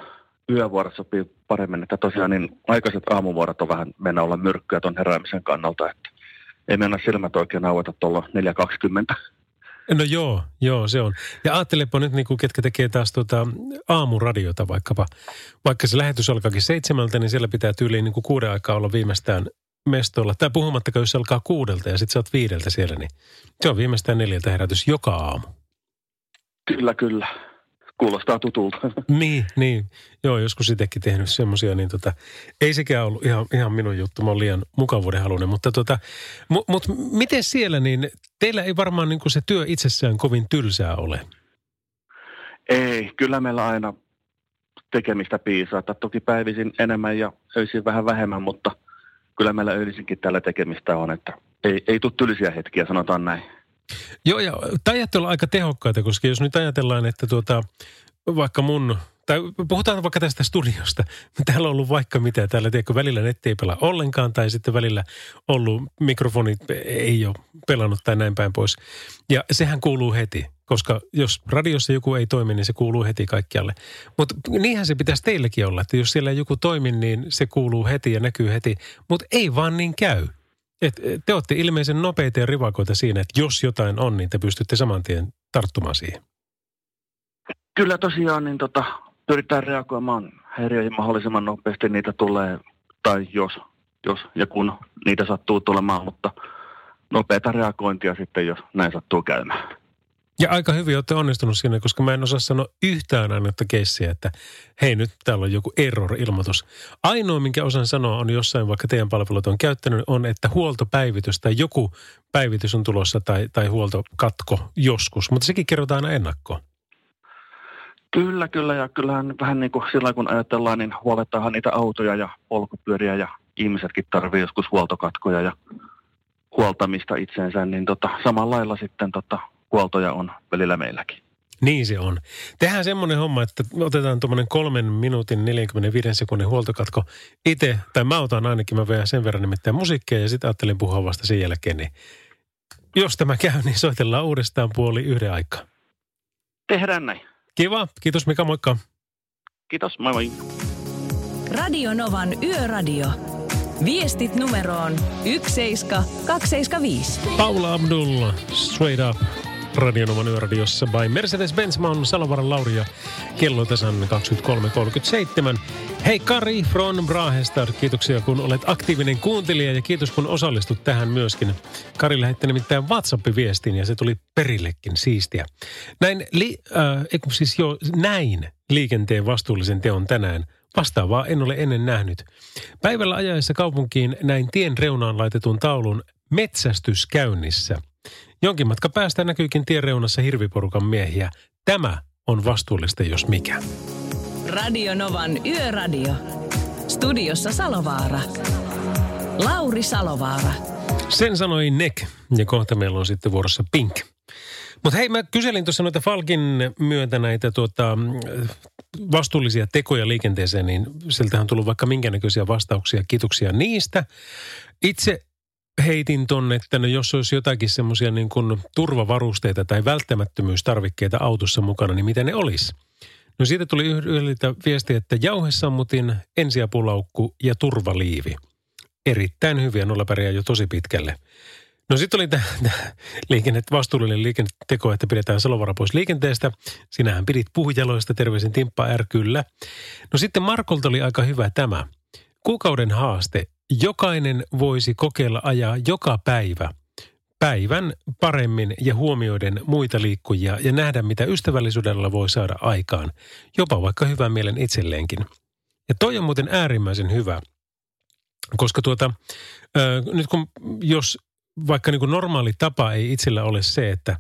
yövuoro sopii paremmin, että tosiaan niin aikaiset aamuvuorot on vähän mennä olla myrkkyä tuon heräämisen kannalta, että ei mennä silmät oikein aueta tuolla neljä kaksikymmentä. No joo, joo se on. Ja ajattelepa nyt niinku, ketkä tekee taas tuota aamuradiota vaikkapa. Vaikka se lähetys alkaakin seitsemältä, niin siellä pitää tyyliin niinku kuuden aikaa olla viimeistään mestolla. Tai puhumattakaan, jos se alkaa kuudelta ja sitten sä oot viideltä siellä, niin se on viimeistään neljältä herätys joka aamu. Kyllä, kyllä. Kuulostaa tutulta. Niin, niin. Joo, joskus itsekin tehnyt semmoisia, niin tota, ei sekään ollut ihan, ihan minun juttu, mä oon liian mukavuudenhaluinen, mutta tota, mu, mut miten siellä, niin teillä ei varmaan niin kuin se työ itsessään kovin tylsää ole? Ei, kyllä meillä aina tekemistä piisaa, että toki päivisin enemmän ja öisin vähän vähemmän, mutta kyllä meillä öisinkin täällä tekemistä on, että ei, ei tule tylsiä hetkiä, sanotaan näin. Joo, ja tajat olla aika tehokkaita, koska jos nyt ajatellaan, että tuota, vaikka mun, tai puhutaan vaikka tästä studiosta, täällä on ollut vaikka mitä, täällä tiedätkö, välillä netti ei pelaa ollenkaan, tai sitten välillä ollut mikrofonit ei ole pelannut tai näin päin pois. Ja sehän kuuluu heti, koska jos radiossa joku ei toimi, niin se kuuluu heti kaikkialle. Mutta niinhän se pitäisi teilläkin olla, että jos siellä joku toimi, niin se kuuluu heti ja näkyy heti, mutta ei vaan niin käy. Et te olette ilmeisen nopeita ja rivakoita siinä, että jos jotain on, niin te pystytte saman tien tarttumaan siihen. Kyllä tosiaan, niin tota, pyritään reagoimaan häiriöihin mahdollisimman nopeasti. Niitä tulee, tai jos, jos ja kun niitä sattuu tulemaan, mutta nopeata reagointia sitten, jos näin sattuu käymään. Ja aika hyvin olette onnistunut siinä, koska mä en osaa sanoa yhtään ainutta keissiä, että hei nyt täällä on joku error-ilmoitus. Ainoa, minkä osaan sanoa on jossain, vaikka teidän palvelut on käyttänyt, on, että huoltopäivitys tai joku päivitys on tulossa tai, tai huoltokatko joskus. Mutta sekin kerrotaan aina ennakkoon. Kyllä, kyllä ja kyllähän vähän niin kuin silloin, kun ajatellaan, niin huoletaanhan niitä autoja ja polkupyöriä ja ihmisetkin tarvii joskus huoltokatkoja ja huoltamista itseensä, niin tota, samalla lailla sitten tota, huoltoja on välillä meilläkin. Niin se on. Tehdään semmoinen homma, että otetaan tuommoinen kolmen minuutin neljänkymmenenviiden sekunnin huoltokatko itse, tai mä otan ainakin, mä veän sen verran nimittäin musiikkia ja sitten ajattelin puhua vasta sen jälkeen, niin jos tämä käy, niin soitellaan uudestaan puoli yhden aikaa. Tehdään näin. Kiva. Kiitos Mika, moikka. Kiitos, moi moi. Radio Novan Yöradio. Viestit numeroon yksi seitsemän kaksi seitsemän viisi. Paula Abdullah, Straight Up, Radio Novan Yöradiossa by Mercedes-Benz. Mä oon Salovaran Lauri ja kello tasan kaksikymmentäkolme kolmekymmentäseitsemän. Hei Kari from Brahestar, kiitoksia kun olet aktiivinen kuuntelija ja kiitos kun osallistut tähän myöskin. Kari lähetti nimittäin WhatsApp-viestin ja se tuli perillekin, siistiä. Näin, li, äh, eiku, siis jo, näin liikenteen vastuullisen teon tänään. Vastaavaa en ole ennen nähnyt. Päivällä ajaessa kaupunkiin näin tien reunaan laitetun taulun metsästyskäynnissä. Jonkin matka päästä näkyykin tien reunassa hirviporukan miehiä. Tämä on vastuullista jos mikä. Radio Novan Yöradio. Studiossa Salovaara. Lauri Salovaara. Sen sanoi Nek ja kohta meillä on sitten vuorossa Pink. Mutta hei, mä kyselin tuossa noita Falkin myötä näitä tuota, vastuullisia tekoja liikenteeseen, niin siltähän on tullut vaikka minkä näköisiä vastauksia, kiitoksia niistä. Itse heitin tonne, että no jos olisi jotakin semmoisia niin kuin turvavarusteita tai välttämättömyystarvikkeita autossa mukana, niin mitä ne olisi? No siitä tuli yhdeltä viestiä, että jauhesammutin, ensiapulaukku ja turvaliivi. Erittäin hyviä, noilla pärjää jo tosi pitkälle. No sitten oli tämä liikenne, vastuullinen liikenneteko, että pidetään Salovara pois liikenteestä. Sinähän pidit puhujaloista, terveisin Timppa R, kyllä. No sitten Markolta oli aika hyvä tämä. Kuukauden haaste. Jokainen voisi kokeilla ajaa joka päivä. Päivän paremmin ja huomioiden muita liikkujia ja nähdä, mitä ystävällisyydellä voi saada aikaan. Jopa vaikka hyvän mielen itselleenkin. Ja toi on muuten äärimmäisen hyvä, koska tuota, ö, nyt kun jos... Vaikka niin kuin normaali tapa ei itsellä ole se, että,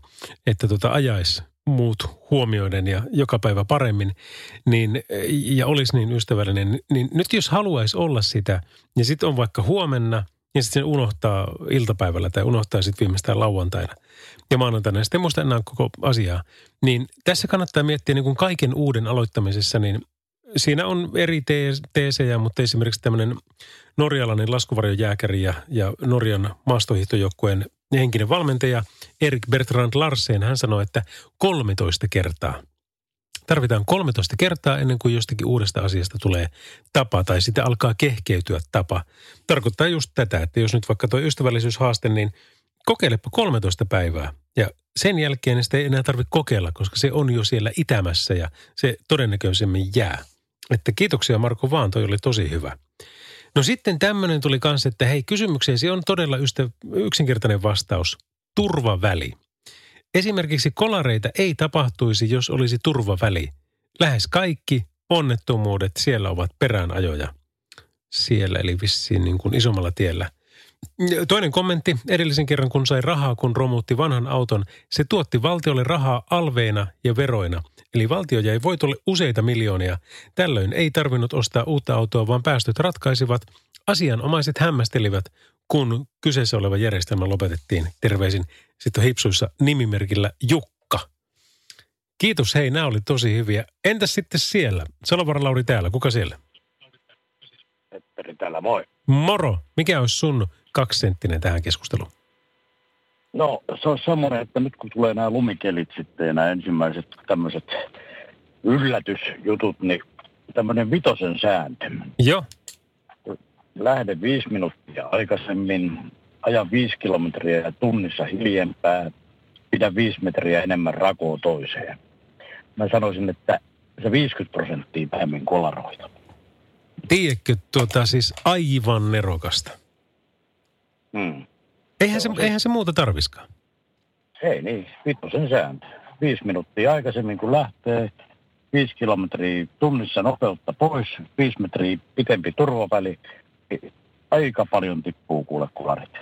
että tota ajaisi muut huomioiden ja joka päivä paremmin niin, ja olisi niin ystävällinen, niin nyt jos haluaisi olla sitä ja sitten on vaikka huomenna ja sitten sen unohtaa iltapäivällä tai unohtaa sitten viimeistään lauantaina ja maanantaina ja sitten muista enää koko asiaa, niin tässä kannattaa miettiä niin kuin kaiken uuden aloittamisessa, niin siinä on eri teesejä, mutta esimerkiksi tämmöinen norjalainen laskuvarjojääkäri ja, ja Norjan maastohiihtojoukkueen henkinen valmentaja Erik Bertrand Larsen, hän sanoi, että kolmetoista kertaa. Tarvitaan kolmetoista kertaa ennen kuin jostakin uudesta asiasta tulee tapa tai sitä alkaa kehkeytyä tapa. Tarkoittaa just tätä, että jos nyt vaikka tuo ystävällisyyshaaste, niin kokeilepa kolmetoista päivää ja sen jälkeen sitä ei enää tarvitse kokeilla, koska se on jo siellä itämässä ja se todennäköisemmin jää. Että kiitoksia Marko vaan, toi oli tosi hyvä. No sitten tämmöinen tuli kanssa, että hei, kysymykseesi on todella ystä- yksinkertainen vastaus. Turvaväli. Esimerkiksi kolareita ei tapahtuisi, jos olisi turvaväli. Lähes kaikki onnettomuudet siellä ovat peränajoja. Siellä eli vissiin niin kuin isommalla tiellä. Toinen kommentti. Edellisen kerran kun sai rahaa, kun romuutti vanhan auton, se tuotti valtiolle rahaa alveina ja veroina. Eli valtio jäi voitolle useita miljoonia. Tällöin ei tarvinnut ostaa uutta autoa, vaan päästöt ratkaisivat. Asianomaiset hämmästelivät, kun kyseessä oleva järjestelmä lopetettiin. Terveisin sitten hipsuissa nimimerkillä Jukka. Kiitos, hei, nämä oli tosi hyviä. Entäs sitten siellä? Salovaara Lauri täällä, kuka siellä? Petteri täällä, moi. Moro, mikä olisi sun kaksisenttinen tähän keskusteluun? No se on semmoinen, että nyt kun tulee nämä lumikelit sitten ja nämä ensimmäiset tämmöiset yllätysjutut, niin tämmöinen vitosen sääntö. Joo. Lähde viisi minuuttia aikaisemmin, aja viisi kilometriä tunnissa hiljempää, pidä viisi metriä enemmän rakoa toiseen. Mä sanoisin, että se viisikymmentä prosenttia vähemmän kolaroita. Tiedätkö, tuota siis aivan nerokasta. Hmm. Eihän, se, se. eihän se muuta tarviskaan. Ei niin, vittuisen sääntö. Viisi minuuttia aikaisemmin kun lähtee, viisi kilometriä tunnissa nopeutta pois, viisi metriä pitempi turvaväli, aika paljon tippuu kuule kularit.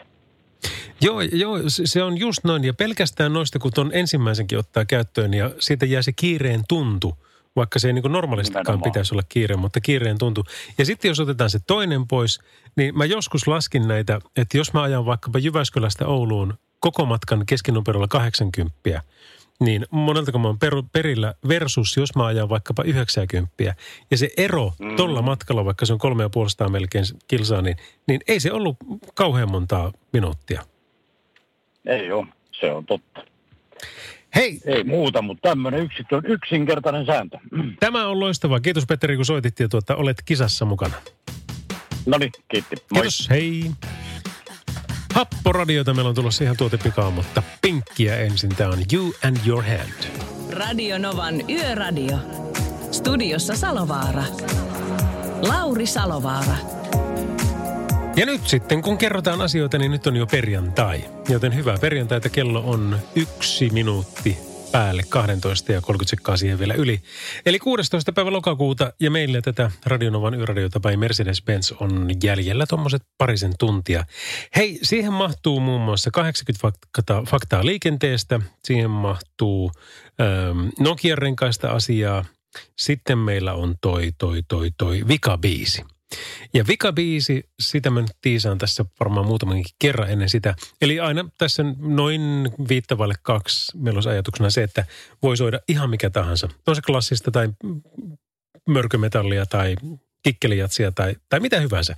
Joo, joo, se on just noin ja pelkästään noista kun ton ensimmäisenkin ottaa käyttöön ja siitä jää se kiireen tuntu. Vaikka se ei niin kuin normaalistikaan pitäisi olla kiire, mutta kiireen tuntuu. Ja sitten jos otetaan se toinen pois, niin mä joskus laskin näitä, että jos mä ajan vaikkapa Jyväskylästä Ouluun koko matkan keskinopeudella kahdeksankymmentä, niin moneltako mä oon per- perillä versus jos mä ajan vaikkapa yhdeksänkymmentä. Ja se ero mm. tolla matkalla, vaikka se on kolme ja puolestaan melkein kilsaa, niin, niin ei se ollut kauhean montaa minuuttia. Ei ole, se on totta. Hei. Ei muuta, mutta tämmöinen yksinkertainen sääntö. Tämä on loistavaa. Kiitos Petteri, kun soitit ja tuota, olet kisassa mukana. No niin, kiitti. Moi. Kiitos, hei. Happoradiota meillä on tulossa ihan tuote pikaa, mutta Pinkkiä ensin. Tämä on You and Your Hand. Radio Novan Yöradio. Studiossa Salovaara. Lauri Salovaara. Ja nyt sitten, kun kerrotaan asioita, niin nyt on jo perjantai. Joten hyvää perjantaita, kello on yksi minuutti päälle kaksitoista ja kolmekymmentäkahdeksan siihen vielä yli. Eli kuudestoista päivä lokakuuta ja meillä tätä Radio Novan yöradiota by Mercedes-Benz on jäljellä tommoset parisen tuntia. Hei, siihen mahtuu muun muassa kahdeksankymmentä faktaa liikenteestä, siihen mahtuu ähm, Nokian renkaista asiaa. Sitten meillä on toi, toi, toi, toi vikabiisi. Ja vikabiisi, sitä mä nyt tiisaan tässä varmaan muutamankin kerran ennen sitä. Eli aina tässä noin viittavalle kaksi meillä olisi ajatuksena se, että voi soida ihan mikä tahansa. On se klassista tai mörkömetallia tai kikkelijatsia tai, tai mitä hyvänsä.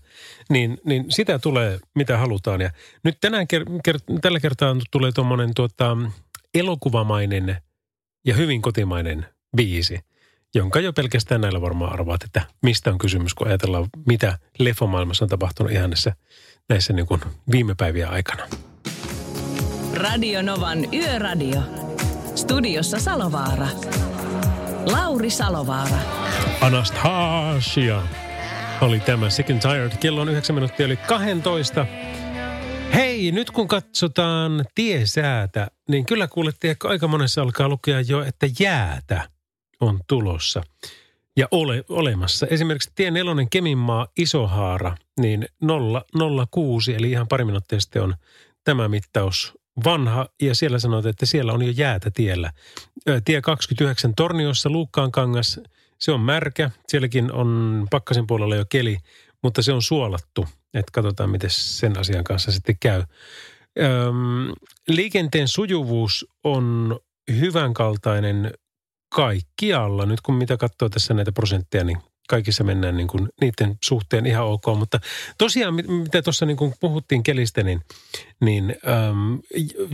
Niin, niin sitä tulee mitä halutaan. Ja nyt tänään ker- ker- tällä kertaa tulee tuommoinen tuota, elokuvamainen ja hyvin kotimainen biisi, jonka jo pelkästään näillä varmaan arvaat, että mistä on kysymys, kun ajatellaan, mitä leffomaailmassa on tapahtunut ihan näissä, näissä niin kuin viime päivien aikana. Radio Novan Yöradio. Studiossa Salovaara. Lauri Salovaara. Anastasia oli tämä Sick and Tired. Kello on yhdeksän minuuttia, eli kaksitoista. Hei, nyt kun katsotaan tiesäätä, niin kyllä kuulette, että aika monessa alkaa lukea jo, että jäätä on tulossa ja ole, olemassa. Esimerkiksi tie nelonen Keminmaa Isohaara, niin nolla nolla kuusi, eli ihan pari minuuttia sitten on tämä mittaus vanha, ja siellä sanotaan, että siellä on jo jäätä tiellä. Tie kaksikymmentäyhdeksän Torniossa Luukkaankangas, se on märkä, sielläkin on pakkasen puolella jo keli, mutta se on suolattu, että katsotaan, miten sen asian kanssa sitten käy. Öm, liikenteen sujuvuus on hyvän kaltainen kaikkialla. Nyt kun mitä katsoo tässä näitä prosentteja, niin kaikissa mennään niin kuin niiden suhteen ihan ok. Mutta tosiaan, mitä tuossa niin kuin puhuttiin kelistä, niin, niin äm,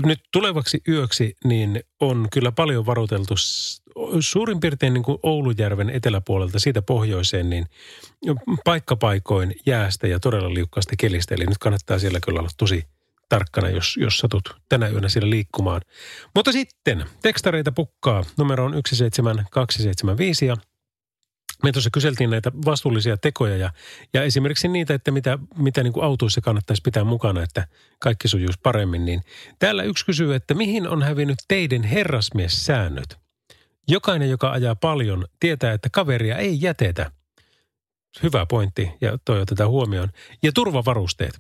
nyt tulevaksi yöksi niin on kyllä paljon varoiteltu suurin piirtein niin kuin Oulujärven eteläpuolelta siitä pohjoiseen, niin paikkapaikoin jäästä ja todella liukkaasta kelistä. Eli nyt kannattaa siellä kyllä olla tosi tarkkana, jos, jos satut tänä yönä siellä liikkumaan. Mutta sitten tekstareita pukkaa numeroon yksi seitsemän kaksi seitsemän viisi ja me tuossa kyseltiin näitä vastuullisia tekoja ja, ja esimerkiksi niitä, että mitä, mitä niin kuin autoissa kannattaisi pitää mukana, että kaikki sujuisi paremmin. Niin täällä yksi kysyy, että mihin on hävinnyt teiden herrasmiessäännöt? Jokainen, joka ajaa paljon, tietää, että kaveria ei jätetä. Hyvä pointti ja toi otetaan huomioon. Ja turvavarusteet.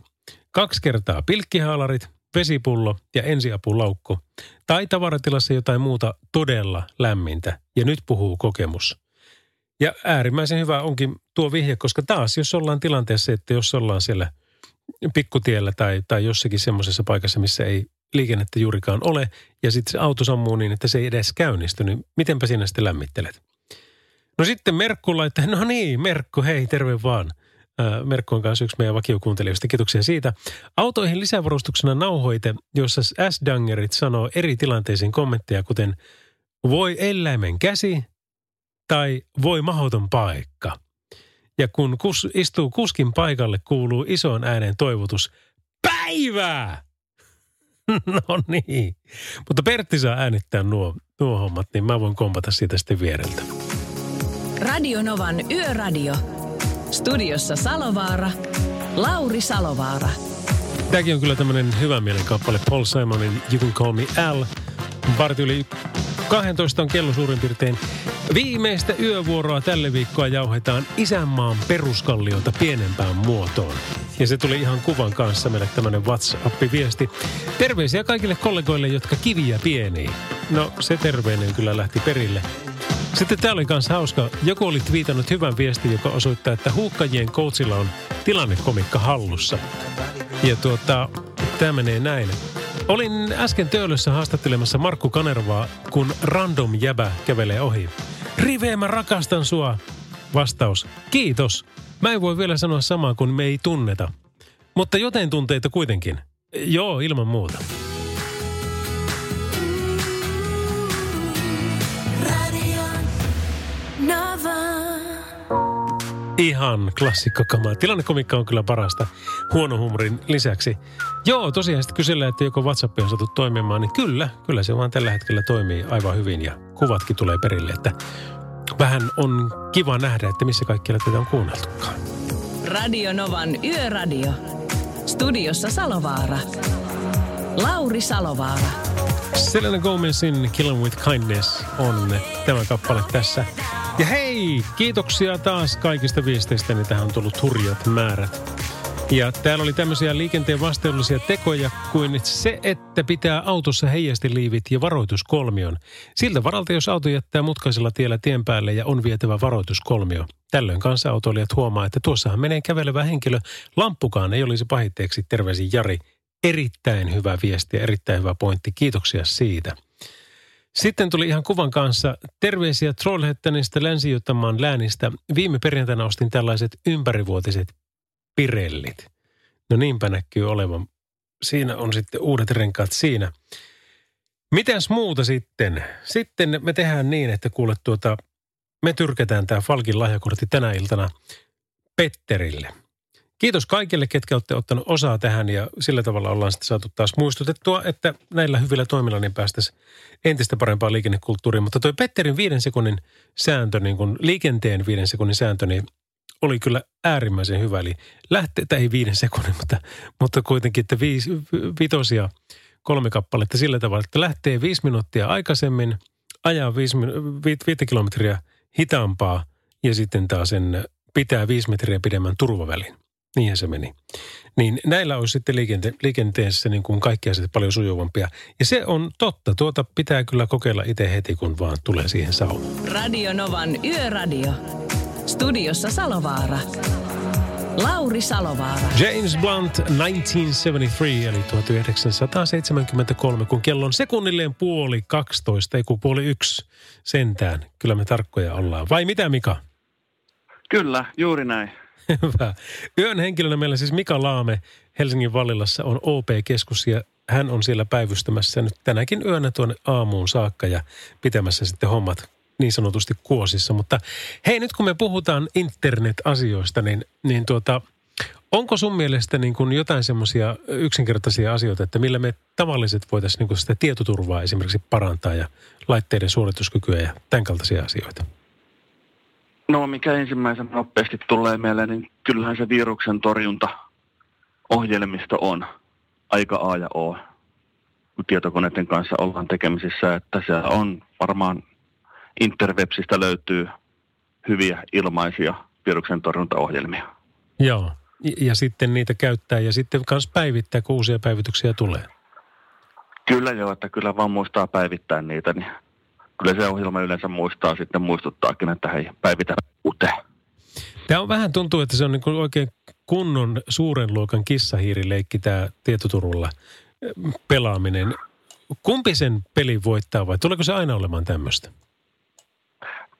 Kaksi kertaa pilkkihaalarit, vesipullo ja ensiapulaukku. Tai tavaratilassa jotain muuta todella lämmintä. Ja nyt puhuu kokemus. Ja äärimmäisen hyvä onkin tuo vihje, koska taas jos ollaan tilanteessa, että jos ollaan siellä pikkutiellä tai, tai jossakin semmoisessa paikassa, missä ei liikennettä juurikaan ole, ja sitten se auto sammuu niin, että se ei edes käynnisty, niin mitenpä sinä sitten lämmittelet? No sitten Merkku laittaa, no niin, Merkku, hei, terve vaan. Merkku on kanssa yksi meidän vakiokuuntelijoista. Kiitoksia siitä. Autoihin lisävarustuksena nauhoite, jossa S-dangerit sanoo eri tilanteisiin kommentteja, kuten voi eläimen käsi tai voi mahoton paikka. Ja kun kus, istuu kuskin paikalle, kuuluu isoon ääneen toivotus, päivää! No niin. Mutta Pertti saa äänittää nuo, nuo hommat, niin mä voin kompata siitä sitten viereltä. Radio Novan Yöradio. Studiossa Salovaara, Lauri Salovaara. Tämäkin on kyllä tämmöinen hyvän mielen kappale Paul Simonin You Can Call Me Al. Varti yli kaksitoista on kello suurin piirtein. Viimeistä yövuoroa tälle viikkoa jauhetaan isänmaan peruskalliota pienempään muotoon. Ja se tuli ihan kuvan kanssa meille tämmöinen WhatsApp-viesti. Terveisiä kaikille kollegoille, jotka kiviä pienii. No se terveinen kyllä lähti perille. Sitten tää oli kans hauska. Joku oli twiitannut hyvän viestin, joka osoittaa, että huuhkajien coachilla on tilannekomikka hallussa. Ja tuota, tää menee näin. Olin äsken Töölössä haastattelemassa Markku Kanervaa, kun random jäbä kävelee ohi. Rive, mä rakastan sua. Vastaus. Kiitos. Mä en voi vielä sanoa samaa, kun me ei tunneta. Mutta joten tunteita kuitenkin. Joo, ilman muuta. Ihan klassikkokamaa. Tilannekomikka on kyllä parasta huonohumorin lisäksi. Joo, tosiaan sitten kysellään, että joko WhatsApp on saatu toimimaan, niin kyllä, kyllä se vaan tällä hetkellä toimii aivan hyvin ja kuvatkin tulee perille, että vähän on kiva nähdä, että missä kaikkialla tätä on kuunneltukaan. Radio Novan Yöradio. Studiossa Salovaara. Lauri Salovaara. Selena Gomezin Kill 'em with Kindness on tämä kappale tässä. Ja hei, kiitoksia taas kaikista viesteistä, niin tähän on tullut hurjat määrät. Ja täällä oli tämmöisiä liikenteen vastuullisia tekoja kuin se, että pitää autossa heijastiliivit ja varoituskolmion. Siltä varalta, jos auto jättää mutkaisella tiellä tien päälle ja on vietävä varoituskolmio. Tällöin kansa-autoilijat huomaa, että tuossahan menee kävelevä henkilö. Lamppukaan ei olisi pahitteeksi. Terveisin Jari. Erittäin hyvä viesti ja erittäin hyvä pointti. Kiitoksia siitä. Sitten tuli ihan kuvan kanssa terveisiä Trollhättänistä Länsi-Juttamaan läänistä. Viime perjantaina ostin tällaiset ympärivuotiset pirellit. No niinpä näkyy olevan. Siinä on sitten uudet renkaat siinä. Mitäs muuta sitten? Sitten me tehdään niin, että kuule tuota, me tyrkätään tämä Falkin lahjakortti tänä iltana Petterille. Kiitos kaikille, ketkä olette ottanut osaa tähän ja sillä tavalla ollaan sitten saatu taas muistutettua, että näillä hyvillä toimilla niin päästäisiin entistä parempaan liikennekulttuuriin. Mutta toi Petterin viiden sekunnin sääntö, niin kuin liikenteen viiden sekunnin sääntö, niin oli kyllä äärimmäisen hyvä. Eli lähtee, tai ei viiden sekunnin, mutta, mutta kuitenkin, että viisi, vitosia kolme kappaletta sillä tavalla, että lähtee viisi minuuttia aikaisemmin, ajaa viisi, vi, viittä kilometriä hitaampaa ja sitten taas sen pitää viisi metriä pidemmän turvavälin. Niinhän se meni. Niin näillä olisi sitten liikente- liikenteessä niin kuin kaikki asiat paljon sujuvampia. Ja se on totta. Tuota pitää kyllä kokeilla itse heti, kun vaan tulee siihen saumaan. Radio Novan Yöradio. Studiossa Salovaara. Lauri Salovaara. James Blunt, tuhatyhdeksänsataaseitsemänkymmentäkolme, eli tuhatyhdeksänsataaseitsemänkymmentäkolme, kun kello on sekunnilleen puoli kaksitoista, ei kun puoli yksi sentään. Kyllä me tarkkoja ollaan. Vai mitä, Mika? Kyllä, juuri näin. Hyvä. Yön henkilönä meillä siis Mika Laame Helsingin Vallilassa on O P-keskus ja hän on siellä päivystämässä nyt tänäkin yönä tuonne aamuun saakka ja pitämässä sitten hommat niin sanotusti kuosissa. Mutta hei, nyt kun me puhutaan internet-asioista, niin, niin tuota, onko sun mielestä niin kuin jotain semmoisia yksinkertaisia asioita, että millä me tavalliset voitaisiin niin kuin sitä tietoturvaa esimerkiksi parantaa ja laitteiden suorituskykyä ja tämän kaltaisia asioita? No mikä ensimmäisen nopeasti tulee mieleen, niin kyllähän se viruksen torjuntaohjelmisto on aika A ja O, kun tietokoneiden kanssa ollaan tekemisissä, että siellä on varmaan Interwebsistä löytyy hyviä ilmaisia viruksen torjuntaohjelmia. Joo, ja sitten niitä käyttää ja sitten myös päivittää, kun uusia päivityksiä tulee. Kyllä joo, että kyllä vaan muistaa päivittää niitä, niin kyllä se ohjelma yleensä muistaa, sitten muistuttaakin, että hei, päivitä uuteen. Tämä on vähän tuntuu, että se on niin kuin oikein kunnon suuren luokan kissahiirileikki tämä tietoturvalla pelaaminen. Kumpi sen pelin voittaa vai tuleeko se aina olemaan tämmöistä?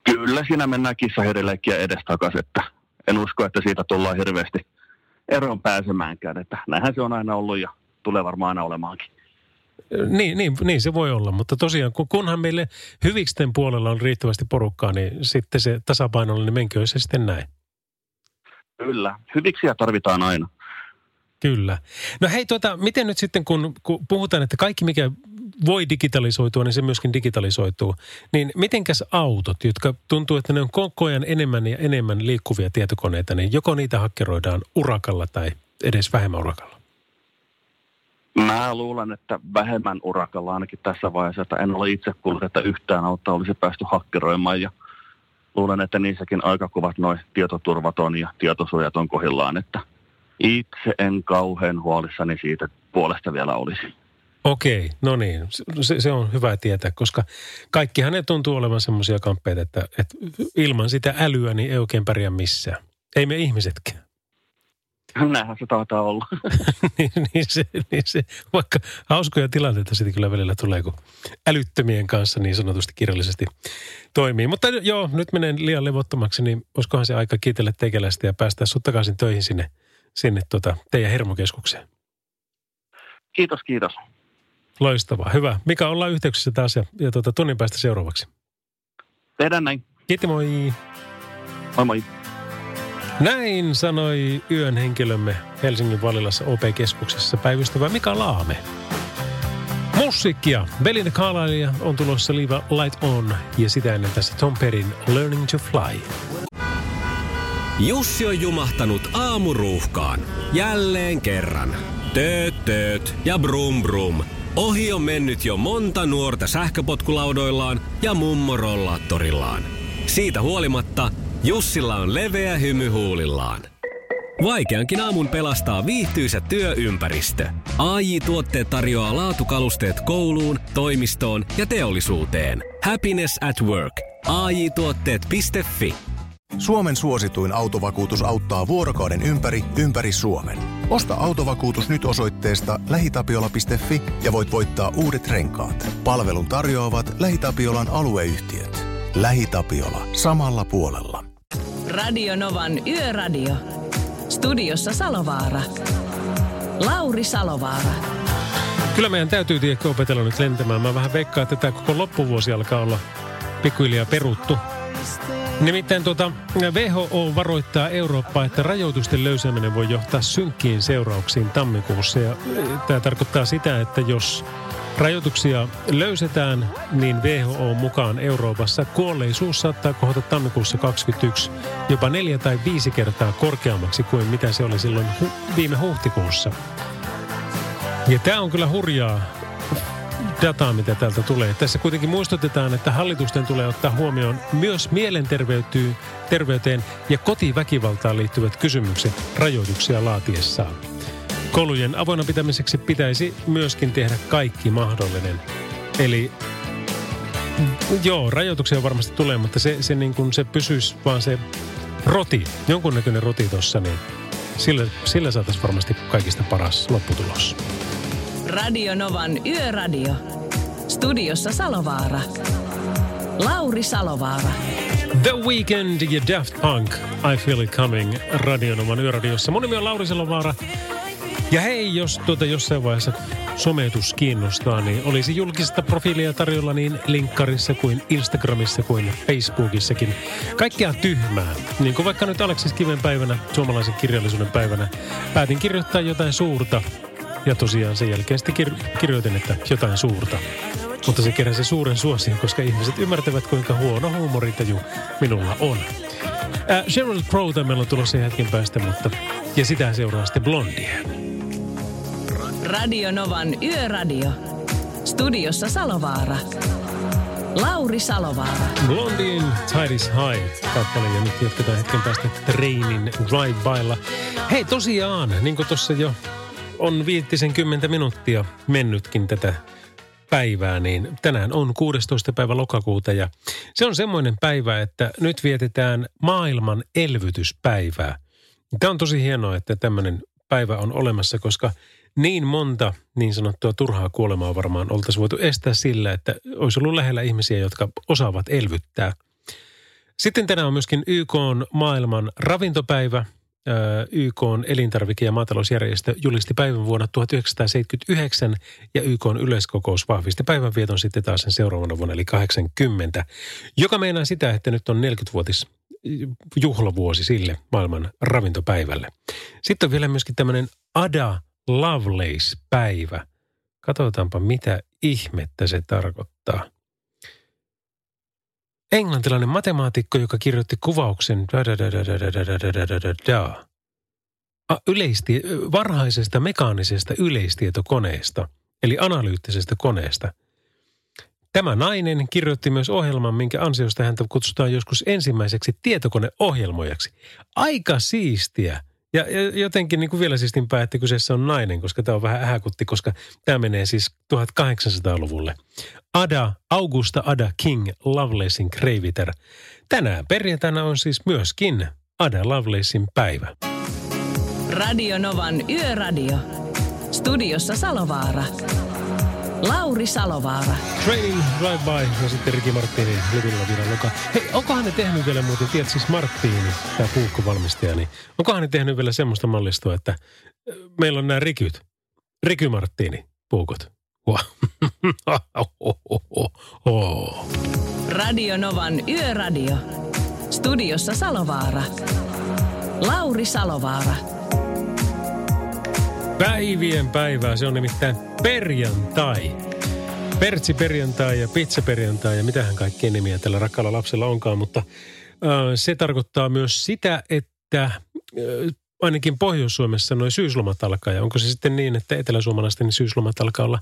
Kyllä siinä mennään kissahiirileikkiä edestakaisin, että en usko, että siitä tullaan hirveästi eroon pääsemäänkään. Että näinhän se on aina ollut ja tulee varmaan aina olemaankin. Niin, niin, niin se voi olla, mutta tosiaan kunhan meille hyviksten puolella on riittävästi porukkaa, niin sitten se tasapainollinen menköön se sitten näin. Kyllä, hyviksiä tarvitaan aina. Kyllä. No hei, tuota, miten nyt sitten kun, kun puhutaan, että kaikki mikä voi digitalisoitua, niin se myöskin digitalisoituu. Niin mitenkäs autot, jotka tuntuu, että ne on koko ajan enemmän ja enemmän liikkuvia tietokoneita, niin joko niitä hakkeroidaan urakalla tai edes vähemmän urakalla? Mä luulen, että vähemmän urakalla ainakin tässä vaiheessa, että en ole itse kuullut, että yhtään autoa olisi päästy hakkeroimaan ja luulen, että niissäkin aikakuvat noi tietoturvat on ja tietosuojat on kohdillaan, että itse en kauhean huolissani siitä puolesta vielä olisi. Okei, no niin, se, se on hyvä tietää, koska kaikkihan ne tuntuu olevan semmoisia kamppeita, että, että ilman sitä älyä niin ei oikein pärjää missään. Ei me ihmisetkään. Näinhän se taitaa olla. niin, niin, se, niin se, vaikka hauskoja tilanteita sitten kyllä välillä tulee, kun älyttömien kanssa niin sanotusti kirjallisesti toimii. Mutta joo, nyt menee liian levottomaksi, niin olisikohan se aika kiitellä tekelästä ja päästään sut takaisin töihin sinne, sinne tota, teidän hermokeskukseen. Kiitos, kiitos. Loistavaa, hyvä. Mika, ollaan yhteyksissä taas ja, ja tuota, tunnin päästä seuraavaksi. Tehdään näin. Kiitti, moi. Moi moi. Näin sanoi yön henkilömme Helsingin Vallilassa O P-keskuksessa päivystävä Mika Laame. musiikkia. Belin Kaalailija on tulossa liiva Light On ja sitä ennen tässä Tom Perin Learning to Fly. Jussi on jumahtanut aamuruuhkaan. Jälleen kerran. Tööt, tööt ja brum brum. Ohi on mennyt jo monta nuorta sähköpotkulaudoillaan ja mummorollaattorillaan. Siitä huolimatta Jussilla on leveä hymy huulillaan. Vaikeankin aamun pelastaa viihtyisä työympäristö. A J-tuotteet tarjoaa laatukalusteet kouluun, toimistoon ja teollisuuteen. Happiness at work. A J tuotteet piste fi. Suomen suosituin autovakuutus auttaa vuorokauden ympäri, ympäri Suomen. Osta autovakuutus nyt osoitteesta lähitapiola piste fi ja voit voittaa uudet renkaat. Palvelun tarjoavat LähiTapiolan alueyhtiöt. LähiTapiola. Samalla puolella. Radio Novan Yöradio. Studiossa Salovaara. Lauri Salovaara. Kyllä meidän täytyy tiedä opetella nyt lentämään. Mä vähän veikkaan, että tämä koko loppuvuosi alkaa olla pikkuhiljaa peruttu. Nimittäin tuota, W H O varoittaa Eurooppaa, että rajoitusten löysäminen voi johtaa synkkiin seurauksiin tammikuussa. Ja tämä tarkoittaa sitä, että jos rajoituksia löysetään, niin W H O mukaan Euroopassa kuolleisuus saattaa kohota tammikuussa kaksikymmentäyksi jopa neljä tai viisi kertaa korkeammaksi kuin mitä se oli silloin hu- viime huhtikuussa. Ja tämä on kyllä hurjaa dataa, mitä täältä tulee. Tässä kuitenkin muistutetaan, että hallitusten tulee ottaa huomioon myös mielenterveyteen ja kotiväkivaltaan liittyvät kysymykset rajoituksia laatiessaan. Koulujen avoinna pitämiseksi pitäisi myöskin tehdä kaikki mahdollinen. Eli joo, rajoituksia varmasti tulee, mutta se, se, niin kuin se pysyisi vaan se roti, jonkunnäköinen roti tuossa, niin sillä, sillä saataisiin varmasti kaikista paras lopputulos. Radio Novan Yöradio. Studiossa Salovaara. Lauri Salovaara. The Weeknd ja Daft Punk. I Feel It Coming. Radio Novan Yöradiossa. Mun nimi on Lauri Salovaara. Ja hei, jos tuota jossain vaiheessa sometus kiinnostaa, niin olisi julkista profiilia tarjolla niin linkkarissa kuin Instagramissa kuin Facebookissakin. Kaikkea tyhmää. Niin kuin vaikka nyt Aleksis Kiven päivänä, suomalaisen kirjallisuuden päivänä, päätin kirjoittaa jotain suurta. Ja tosiaan sen jälkeen sitten kir- kirjoitin, että jotain suurta. Mutta se keräsi suuren suosion, koska ihmiset ymmärtävät, kuinka huono huumorintaju minulla on. Äh, Sheryl Crow meillä on tulossa hetken päästä, mutta ja sitä seuraa sitten Blondia. Radio Novan Yöradio. Studiossa Salovaara. Lauri Salovaara. Blondin Tide is High kappale ja nyt jatketaan hetken päästä Trainin Drive-bylla. Hei tosiaan, niin kuin tuossa jo on viisikymmentä minuuttia mennytkin tätä päivää, niin tänään on kuudestoista päivä lokakuuta ja se on semmoinen päivä, että nyt vietetään maailman elvytyspäivää. Tämä on tosi hienoa, että tämmöinen päivä on olemassa, koska niin monta niin sanottua turhaa kuolemaa varmaan oltaisiin voitu estää sillä, että olisi ollut lähellä ihmisiä, jotka osaavat elvyttää. Sitten tänään on myöskin Y K:n maailman ravintopäivä. Y K:n elintarvike- ja maatalousjärjestö julisti päivän vuonna tuhatyhdeksänsataaseitsemänkymmentäyhdeksän ja Y K:n yleiskokous vahvisti päivänvieton sitten taas sen seuraavana vuonna eli kahdeksankymmentä, joka meinaa sitä, että nyt on neljäkymmenvuotis juhlavuosi sille maailman ravintopäivälle. Sitten on vielä myöskin tämmöinen Ada Lovelace-päivä. Katsotaanpa, mitä ihmettä se tarkoittaa. Englantilainen matemaatikko, joka kirjoitti kuvauksen da da da da da da da da da da yleisti varhaisesta mekaanisesta yleistietokoneesta, eli analyyttisestä koneesta. Tämä nainen kirjoitti myös ohjelman, minkä ansiosta häntä kutsutaan joskus ensimmäiseksi tietokoneohjelmojaksi. Aika siistiä. Ja jotenkin niin kuin vielä siistimpää, että kyseessä on nainen, koska tämä on vähän ähäkutti, koska tämä menee siis tuhatkahdeksansataaluvulle. Ada, Augusta Ada King, Lovelacen kreiviter. Tänään perjantaina on siis myöskin Ada Lovelacen päivä. Radio Novan Yöradio. Studiossa Salovaara. Lauri Salovaara. Training Drive By ja sitten Ricky Martinin Livilla Viran. Hei, onkohan ne tehnyt vielä muuten, tiedät siis Martini, tämä puukkovalmistaja, niin onkohan ne tehnyt vielä semmoista mallistoa, että meillä on nämä rikyt, Ricky Martini puukot. Wow. Radio Novan Yöradio. Studiossa Salovaara. Lauri Salovaara. Päivien päivää, se on nimittäin perjantai. Pertsiperjantai ja pizzaperjantai ja mitähän kaikkia nimiä tällä rakkaalla lapsella onkaan, mutta äh, se tarkoittaa myös sitä, että äh, ainakin Pohjois-Suomessa noi syyslomat alkaa. Ja onko se sitten niin, että eteläsuomalaisten syyslomat alkaa olla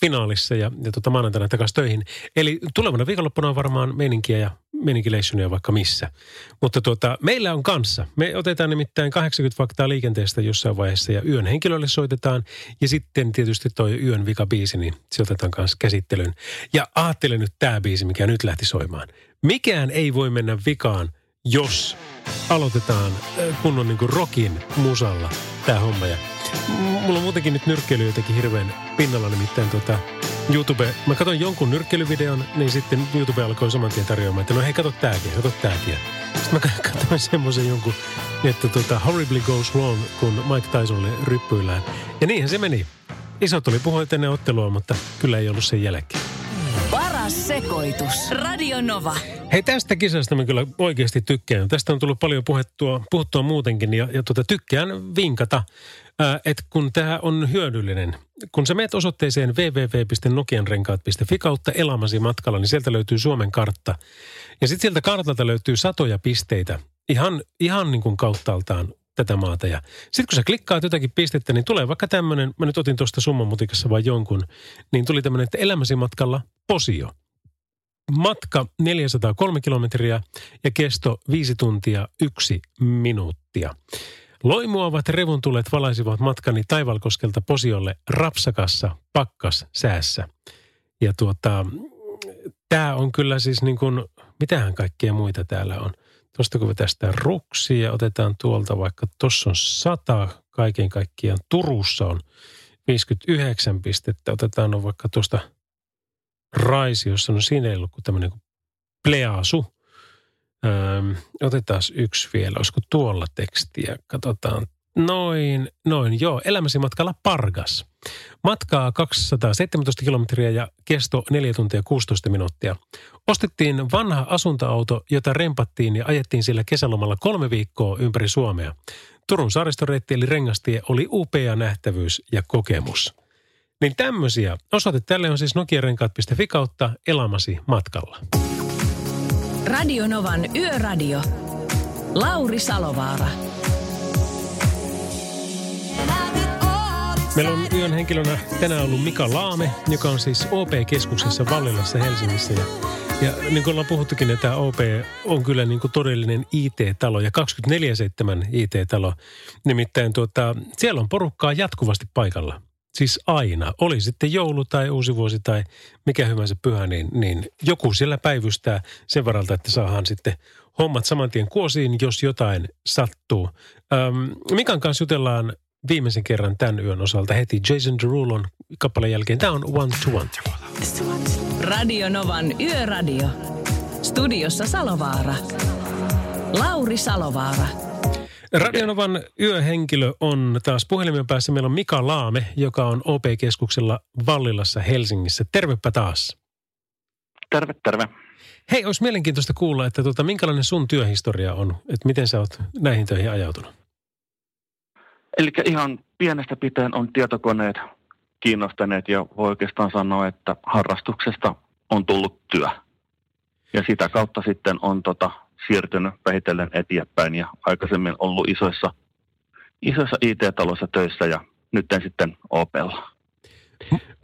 finaalissa ja, ja tota maanantaina takaisin töihin. Eli tulevana viikonloppuna on varmaan meininkiä ja meininkileissunia vaikka missä. Mutta tuota, meillä on kanssa. Me otetaan nimittäin kahdeksankymmentä faktaa liikenteestä jossain vaiheessa ja yön henkilölle soitetaan. Ja sitten tietysti toi yön vikabiisi, niin se otetaan kanssa käsittelyyn. Ja ajattelen nyt tämä biisi, mikä nyt lähti soimaan. Mikään ei voi mennä vikaan, jos aloitetaan kunnon niin kuin rockin musalla tämä homma. Ja mulla on muutenkin nyt nyrkkeily jotenkin hirveän pinnalla, nimittäin tuota YouTube. Mä katsoin jonkun nyrkkeilyvideon, niin sitten YouTube alkoi saman tien tarjoamaan, että no hei, kato tääkin, kato tääkin. Sitten mä katsoin semmoisen jonkun, että tuota horribly goes wrong, kun Mike Tysonille ryppyillään. Ja niinhän se meni. Isot oli puhunut ennen ottelua, mutta kyllä ei ollut sen jälkeen. Paras sekoitus. Radio Nova. Hei, tästä kisasta mä kyllä oikeasti tykkään. Tästä on tullut paljon puhuttua, puhuttua muutenkin ja, ja tuota, tykkään vinkata, että kun tämä on hyödyllinen. Kun sä meet osoitteeseen www piste nokianrenkaat piste fi kautta elämäsi matkalla, niin sieltä löytyy Suomen kartta. Ja sitten sieltä kartalta löytyy satoja pisteitä ihan, ihan niin kuin kauttaaltaan tätä maata. Ja sitten kun sä klikkaat jotakin pistettä, niin tulee vaikka tämmöinen, mä nyt otin tuosta summanmutikassa vaan jonkun, niin tuli tämmöinen, että elämäsi matkalla Posio. Matka neljäsataakolme kilometriä ja kesto viisi tuntia yksi minuuttia. Loimuavat revontulet valaisivat matkani Taivalkoskelta Posiolle rapsakassa pakkas säässä. Ja tuota, tää on kyllä siis niin kuin, mitähän kaikkea muita täällä on. Tuosta kun vetästään ruksia ja otetaan tuolta vaikka, tuossa on sata kaiken kaikkiaan. Turussa on viisikymmentäyhdeksän pistettä. Otetaan on vaikka tuosta Raisiossa, no siinä ei ollut kuin tämmöinen kuin pleasu. Öm, otetaan yksi vielä, olisiko tuolla tekstiä, katsotaan. Noin, noin, joo, elämäsi matkalla Pargas. Matkaa kaksisataaseitsemäntoista kilometriä ja kesto neljä tuntia kuusitoista minuuttia. Ostettiin vanha asuntoauto, jota rempattiin ja ajettiin sillä kesälomalla kolme viikkoa ympäri Suomea. Turun saaristoreitti eli rengastie oli upea nähtävyys ja kokemus. Niin tämmöisiä. Osoite tälle on siis nokiarenkaat piste fi kautta elämäsi matkalla. Radio Novan Yöradio. Lauri Salovaara. Meillä on yön henkilönä tänään ollut Mika Laame, joka on siis O P-keskuksessa Vallilassa Helsingissä. Ja, ja niin kuin ollaan puhuttukin, että tämä O P on kyllä niin kuin todellinen I T-talo ja kaksikymmentäneljä seitsemän I T-talo. Nimittäin tuota, siellä on porukkaa jatkuvasti paikalla. Siis aina. Oli sitten joulu tai uusi vuosi tai mikä hyvänsä pyhä, niin, niin joku siellä päivystää sen varalta, että saadaan sitten hommat saman tien kuosiin, jos jotain sattuu. Öm, Mikan kanssa jutellaan viimeisen kerran tämän yön osalta heti Jason Derulon kappaleen jälkeen. Tämä on One to One. Radio Novan Yöradio. Studiossa Salovaara. Lauri Salovaara. Radio Novan yöhenkilö on taas puhelimen päässä. Meillä on Mika Laame, joka on O P-keskuksella Vallilassa Helsingissä. Tervepä taas. Terve, terve. Hei, olisi mielenkiintoista kuulla, että tuota, minkälainen sun työhistoria on? Että miten sä oot näihin töihin ajautunut? Eli ihan pienestä pitäen on tietokoneet kiinnostaneet ja voi oikeastaan sanoa, että harrastuksesta on tullut työ. Ja sitä kautta sitten on tota... siirtynyt vähitellen eteenpäin ja aikaisemmin ollut isoissa, isoissa I T-taloissa töissä ja nyt sitten Opella.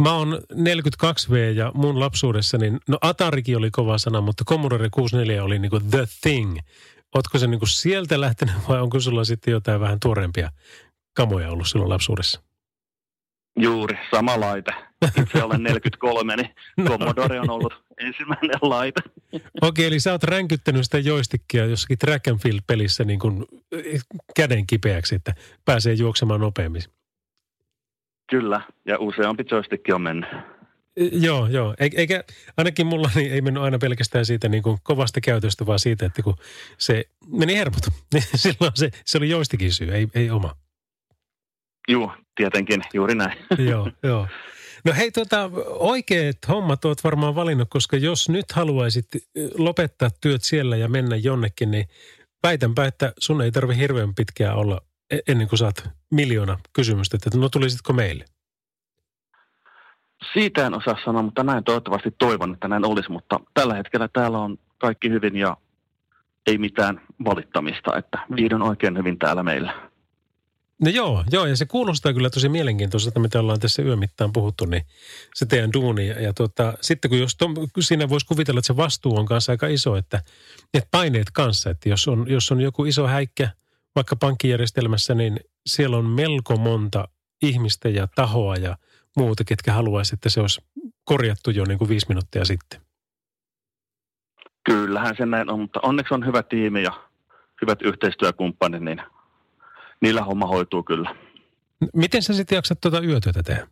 Mä oon neljäkymmentäkaksi vuotta ja mun lapsuudessani, no Atarikin oli kova sana, mutta Commodore kuusikymmentäneljä oli niinku the thing. Ootko se niinku sieltä lähtenyt vai onko sulla sitten jotain vähän tuorempia kamoja ollut silloin lapsuudessa? Juuri, sama laite. Itse olen neljäkymmentäkolme, niin Commodore on ollut ensimmäinen laite. Okei, eli sä oot ränkyttänyt sitä joystickia jossakin track and field-pelissä niin kuin käden kipeäksi, että pääsee juoksemaan nopeammin. Kyllä, ja useampi joystick on mennyt. Joo, joo. Eikä ainakin mulla niin ei mennyt aina pelkästään siitä niin kuin kovasta käytöstä, vaan siitä, että kun se meni hermot, niin silloin se, se oli joystickin syy, ei, ei oma. Joo, tietenkin, juuri näin. Joo, joo. No hei, tuota, oikeat hommat oot varmaan valinnut, koska jos nyt haluaisit lopettaa työt siellä ja mennä jonnekin, niin väitänpä, että sun ei tarvitse hirveän pitkään olla ennen kuin saat miljoona kysymystä, että no tulisitko meille? Siitä en osaa sanoa, mutta näin toivottavasti toivon, että näin olisi, mutta tällä hetkellä täällä on kaikki hyvin ja ei mitään valittamista, että viihdy oikein hyvin täällä meillä. No joo, joo, ja se kuulostaa kyllä tosi mielenkiintoista, että me ollaan tässä yön mittaan puhuttu, niin se teidän duuni. Ja, ja tuota, sitten kun jos ton, siinä voisi kuvitella, että se vastuu on kanssa aika iso, että, että paineet kanssa, että jos on, jos on joku iso häikkä vaikka pankkijärjestelmässä, niin siellä on melko monta ihmistä ja tahoa ja muuta, ketkä haluaisi, että se olisi korjattu jo niin kuin viisi minuuttia sitten. Kyllähän se näin on, mutta onneksi on hyvä tiimi ja hyvät yhteistyökumppanit, niin niillä homma hoituu kyllä. Miten sä sitten jaksat tuota yötyötä tehdä?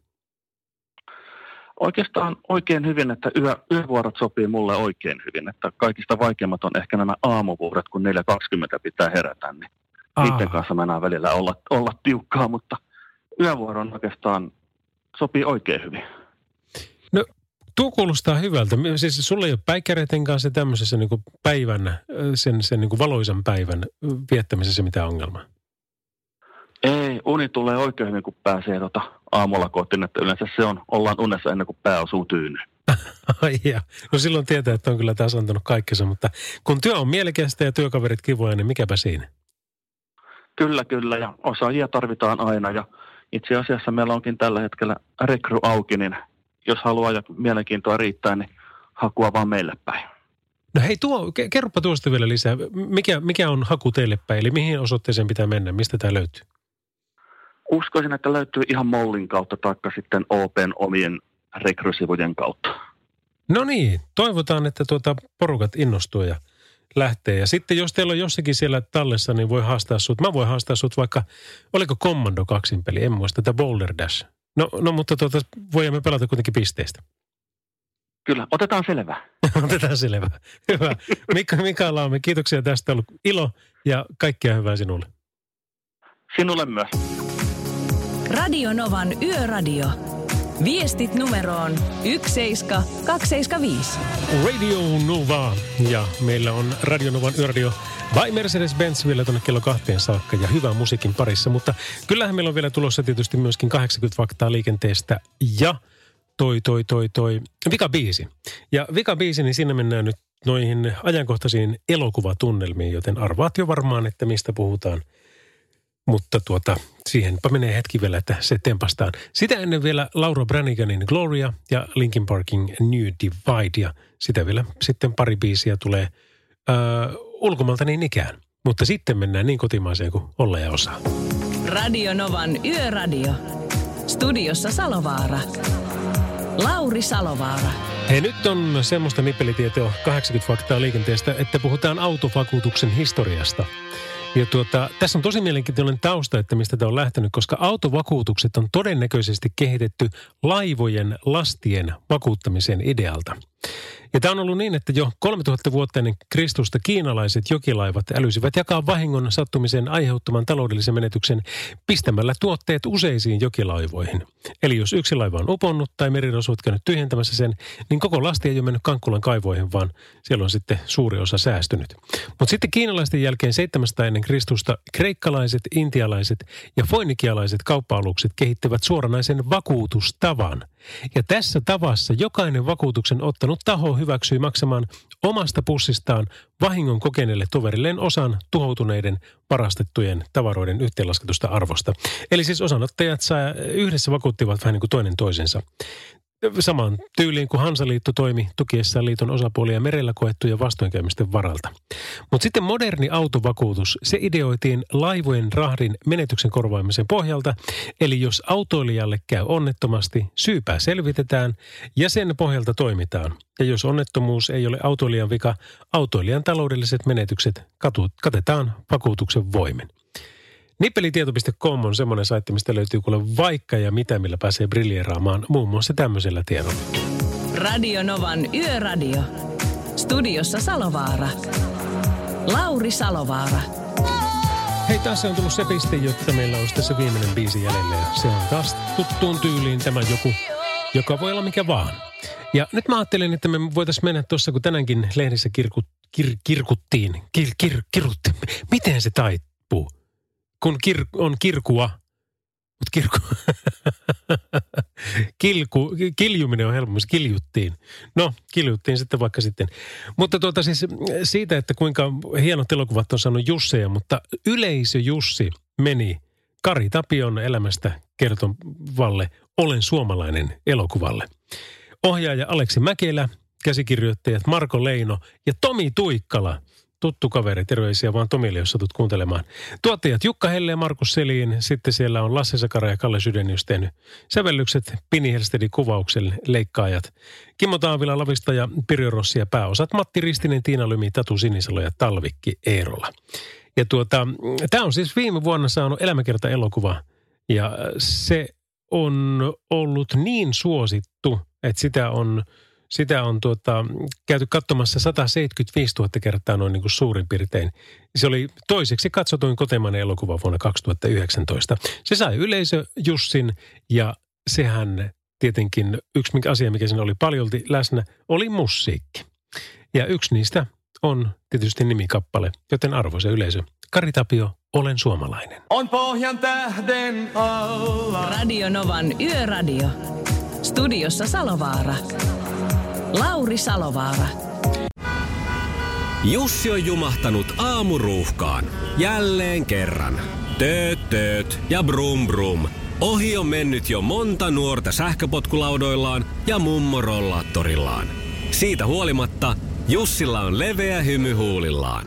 Oikeastaan oikein hyvin, että yö, yövuorot sopii mulle oikein hyvin. Että kaikista vaikeimmat on ehkä nämä aamuvuorot, kun neljä kaksikymmentä pitää herätä, niin Aa. niiden kanssa mennään välillä olla, olla tiukkaa, mutta yövuoron oikeastaan sopii oikein hyvin. No, tuo kuulostaa hyvältä. Siis sulla ei ole päikkäreiden kanssa tämmöisessä niin kuin päivän, sen, sen niin kuin valoisan päivän viettämisessä mitään ongelmaa? Ei, uni tulee oikein hyvin, kun pääsee tuota aamulla kotiin, että yleensä se on, ollaan unessa ennen kuin pää osuu tyynyyn. Ai ja, no silloin tietää, että on kyllä taas antanut kaikkensa, mutta kun työ on mielekästä ja työkaverit kivoja, niin mikäpä siinä? Kyllä, kyllä, ja osaajia tarvitaan aina, ja itse asiassa meillä onkin tällä hetkellä rekry auki, niin jos haluaa ja mielenkiintoa riittää, niin hakua vaan meille päin. No hei, tuo, kerropa tuosta vielä lisää. Mikä, mikä on haku teille päin, eli mihin osoitteeseen pitää mennä, mistä tämä löytyy? Uskoisin, että löytyy ihan Mollin kautta taikka sitten Open omien rekrysivujen kautta. No niin, toivotaan, että tuota porukat innostuu ja lähtee. Ja sitten jos teillä on jossakin siellä tallessa, niin voi haastaa sut. Mä voin haastaa sut vaikka, oliko Commando kaksin peli, en muista, tätä Boulder Dash. No, no mutta tuota, voimme pelata kuitenkin pisteistä. Kyllä, otetaan selvää. otetaan selvää. Hyvä. Mika, Mika Laame, kiitoksia tästä. On ollut ilo ja kaikkea hyvää sinulle. Sinulle myös. Radio Novan Yöradio. Viestit numeroon yksi seitsemän kaksi seitsemän viisi. Radio Nova. Ja meillä on Radio Novan Yöradio by Mercedes-Benz vielä tuonne kello kahteen saakka ja hyvän musiikin parissa. Mutta kyllähän meillä on vielä tulossa tietysti myöskin kahdeksankymmentä faktaa liikenteestä ja toi toi toi toi vika biisi. Ja vika biisi, niin siinä mennään nyt noihin ajankohtaisiin elokuvatunnelmiin, joten arvaat jo varmaan, että mistä puhutaan. Mutta tuota, siihenpä menee hetki vielä, että se tempastaan. Sitä ennen vielä Laura Braniganin Gloria ja Linkin Parkin New Divide. Ja sitä vielä sitten pari biisiä tulee öö, ulkomailta niin ikään. Mutta sitten mennään niin kotimaiseen kuin olla ja osaa. Radio Novan Yöradio. Studiossa Salovaara. Lauri Salovaara. Hei, nyt on semmoista nippelitietoa kahdeksankymmentä faktaa liikenteestä, että puhutaan autovakuutuksen historiasta. Ja tuota, tässä on tosi mielenkiintoinen tausta, että mistä tämä on lähtenyt, koska autovakuutukset on todennäköisesti kehitetty laivojen lastien vakuuttamisen idealta. Ja tämä on ollut niin, että jo kolmetuhatta vuotta ennen Kristusta kiinalaiset jokilaivat älysivät jakaa vahingon sattumisen aiheuttaman taloudellisen menetyksen pistämällä tuotteet useisiin jokilaivoihin. Eli jos yksi laiva on uponnut tai merirosvot käynyt tyhjentämässä sen, niin koko lasti ei ole mennyt Kankkulan kaivoihin, vaan siellä on sitten suuri osa säästynyt. Mutta sitten kiinalaisten jälkeen seitsemänsataa ennen Kristusta kreikkalaiset, intialaiset ja foinikialaiset kauppa-alukset kehittävät suoranaisen vakuutustavan. Ja tässä tavassa jokainen vakuutuksen ottanut taho hyväksyi maksamaan omasta pussistaan vahingon kokeneelle toverilleen osan tuhoutuneiden varastettujen tavaroiden yhteenlasketusta arvosta. Eli siis osanottajat saa, yhdessä vakuuttivat vähän niin kuin toinen toisensa. Samaan tyyliin kuin Hansaliitto toimi tukiessaan liiton osapuolia merellä koettuja vastoinkäymisten varalta. Mutta sitten moderni autovakuutus, se ideoitiin laivojen rahdin menetyksen korvaamisen pohjalta. Eli jos autoilijalle käy onnettomasti, syypää selvitetään ja sen pohjalta toimitaan. Ja jos onnettomuus ei ole autoilijan vika, autoilijan taloudelliset menetykset katetaan vakuutuksen voimin. Nippelitieto piste com on semmoinen saitti, mistä löytyy kuule vaikka ja mitä, millä pääsee briljeeraamaan muun muassa tämmöisellä tiedolla. Radio Novan Yöradio. Studiossa Salovaara. Lauri Salovaara. Hei, taas se on tullut se piste, jotta meillä olisi tässä viimeinen biisi jäljellä. Ja se on taas tuttuun tyyliin tämä joku, joka voi olla mikä vaan. Ja nyt mä ajattelin, että me voitaisiin mennä tuossa, kun tänäänkin lehdissä kirkut, kir, kirkuttiin. Kir, kir, kiruttiin. Miten se taittuu? Kun kir- on kirkua, mutta kirku, Kilku, kiljuminen on helpommin, kiljuttiin. No, kiljuttiin sitten vaikka sitten. Mutta tuota siis siitä, että kuinka hienot elokuvat on saanut Jusseja, mutta yleisö Jussi meni Kari Tapion elämästä kertovalle Olen suomalainen -elokuvalle. Ohjaaja Aleksi Mäkelä, käsikirjoittajat Marko Leino ja Tomi Tuikkala. Tuttu kaveri, terveisiä vaan Tomille, jos satut kuuntelemaan. Tuottajat Jukka Helle ja Markus Selin. Sitten siellä on Lasse Sakara ja Kalle Sydenius tehnyt sävellykset, Pini Helstedin kuvauksen leikkaajat. Kimmo Taavila, Lavista ja Pirjo Rossi ja pääosat Matti Ristinen, Tiina Lymi, Tatu Sinisalo ja Talvikki Eerola. Ja tuota, tämä on siis viime vuonna saanut elämäkerta-elokuva. Ja se on ollut niin suosittu, että sitä on... Sitä on tuota, käyty katsomassa sata seitsemänkymmentäviisituhatta kertaa noin niin kuin suurin piirtein. Se oli toiseksi katsotuin kotimainen elokuva vuonna kaksituhattayhdeksäntoista. Se sai yleisö Jussin ja sehän tietenkin yksi asia, mikä siinä oli paljolti läsnä, oli musiikki. Ja yksi niistä on tietysti nimikappale, joten arvoisa yleisö. Kari Tapio, Olen suomalainen. On pohjan tähden alla. Radio Novan Yöradio. Studiossa Salovaara. Lauri Salovaara. Jussi on jumahtanut aamuruuhkaan. Jälleen kerran. Tööt, tööt ja brum brum. Ohi on mennyt jo monta nuorta sähköpotkulaudoillaan ja mummorollaattorillaan. Siitä huolimatta Jussilla on leveä hymy huulillaan.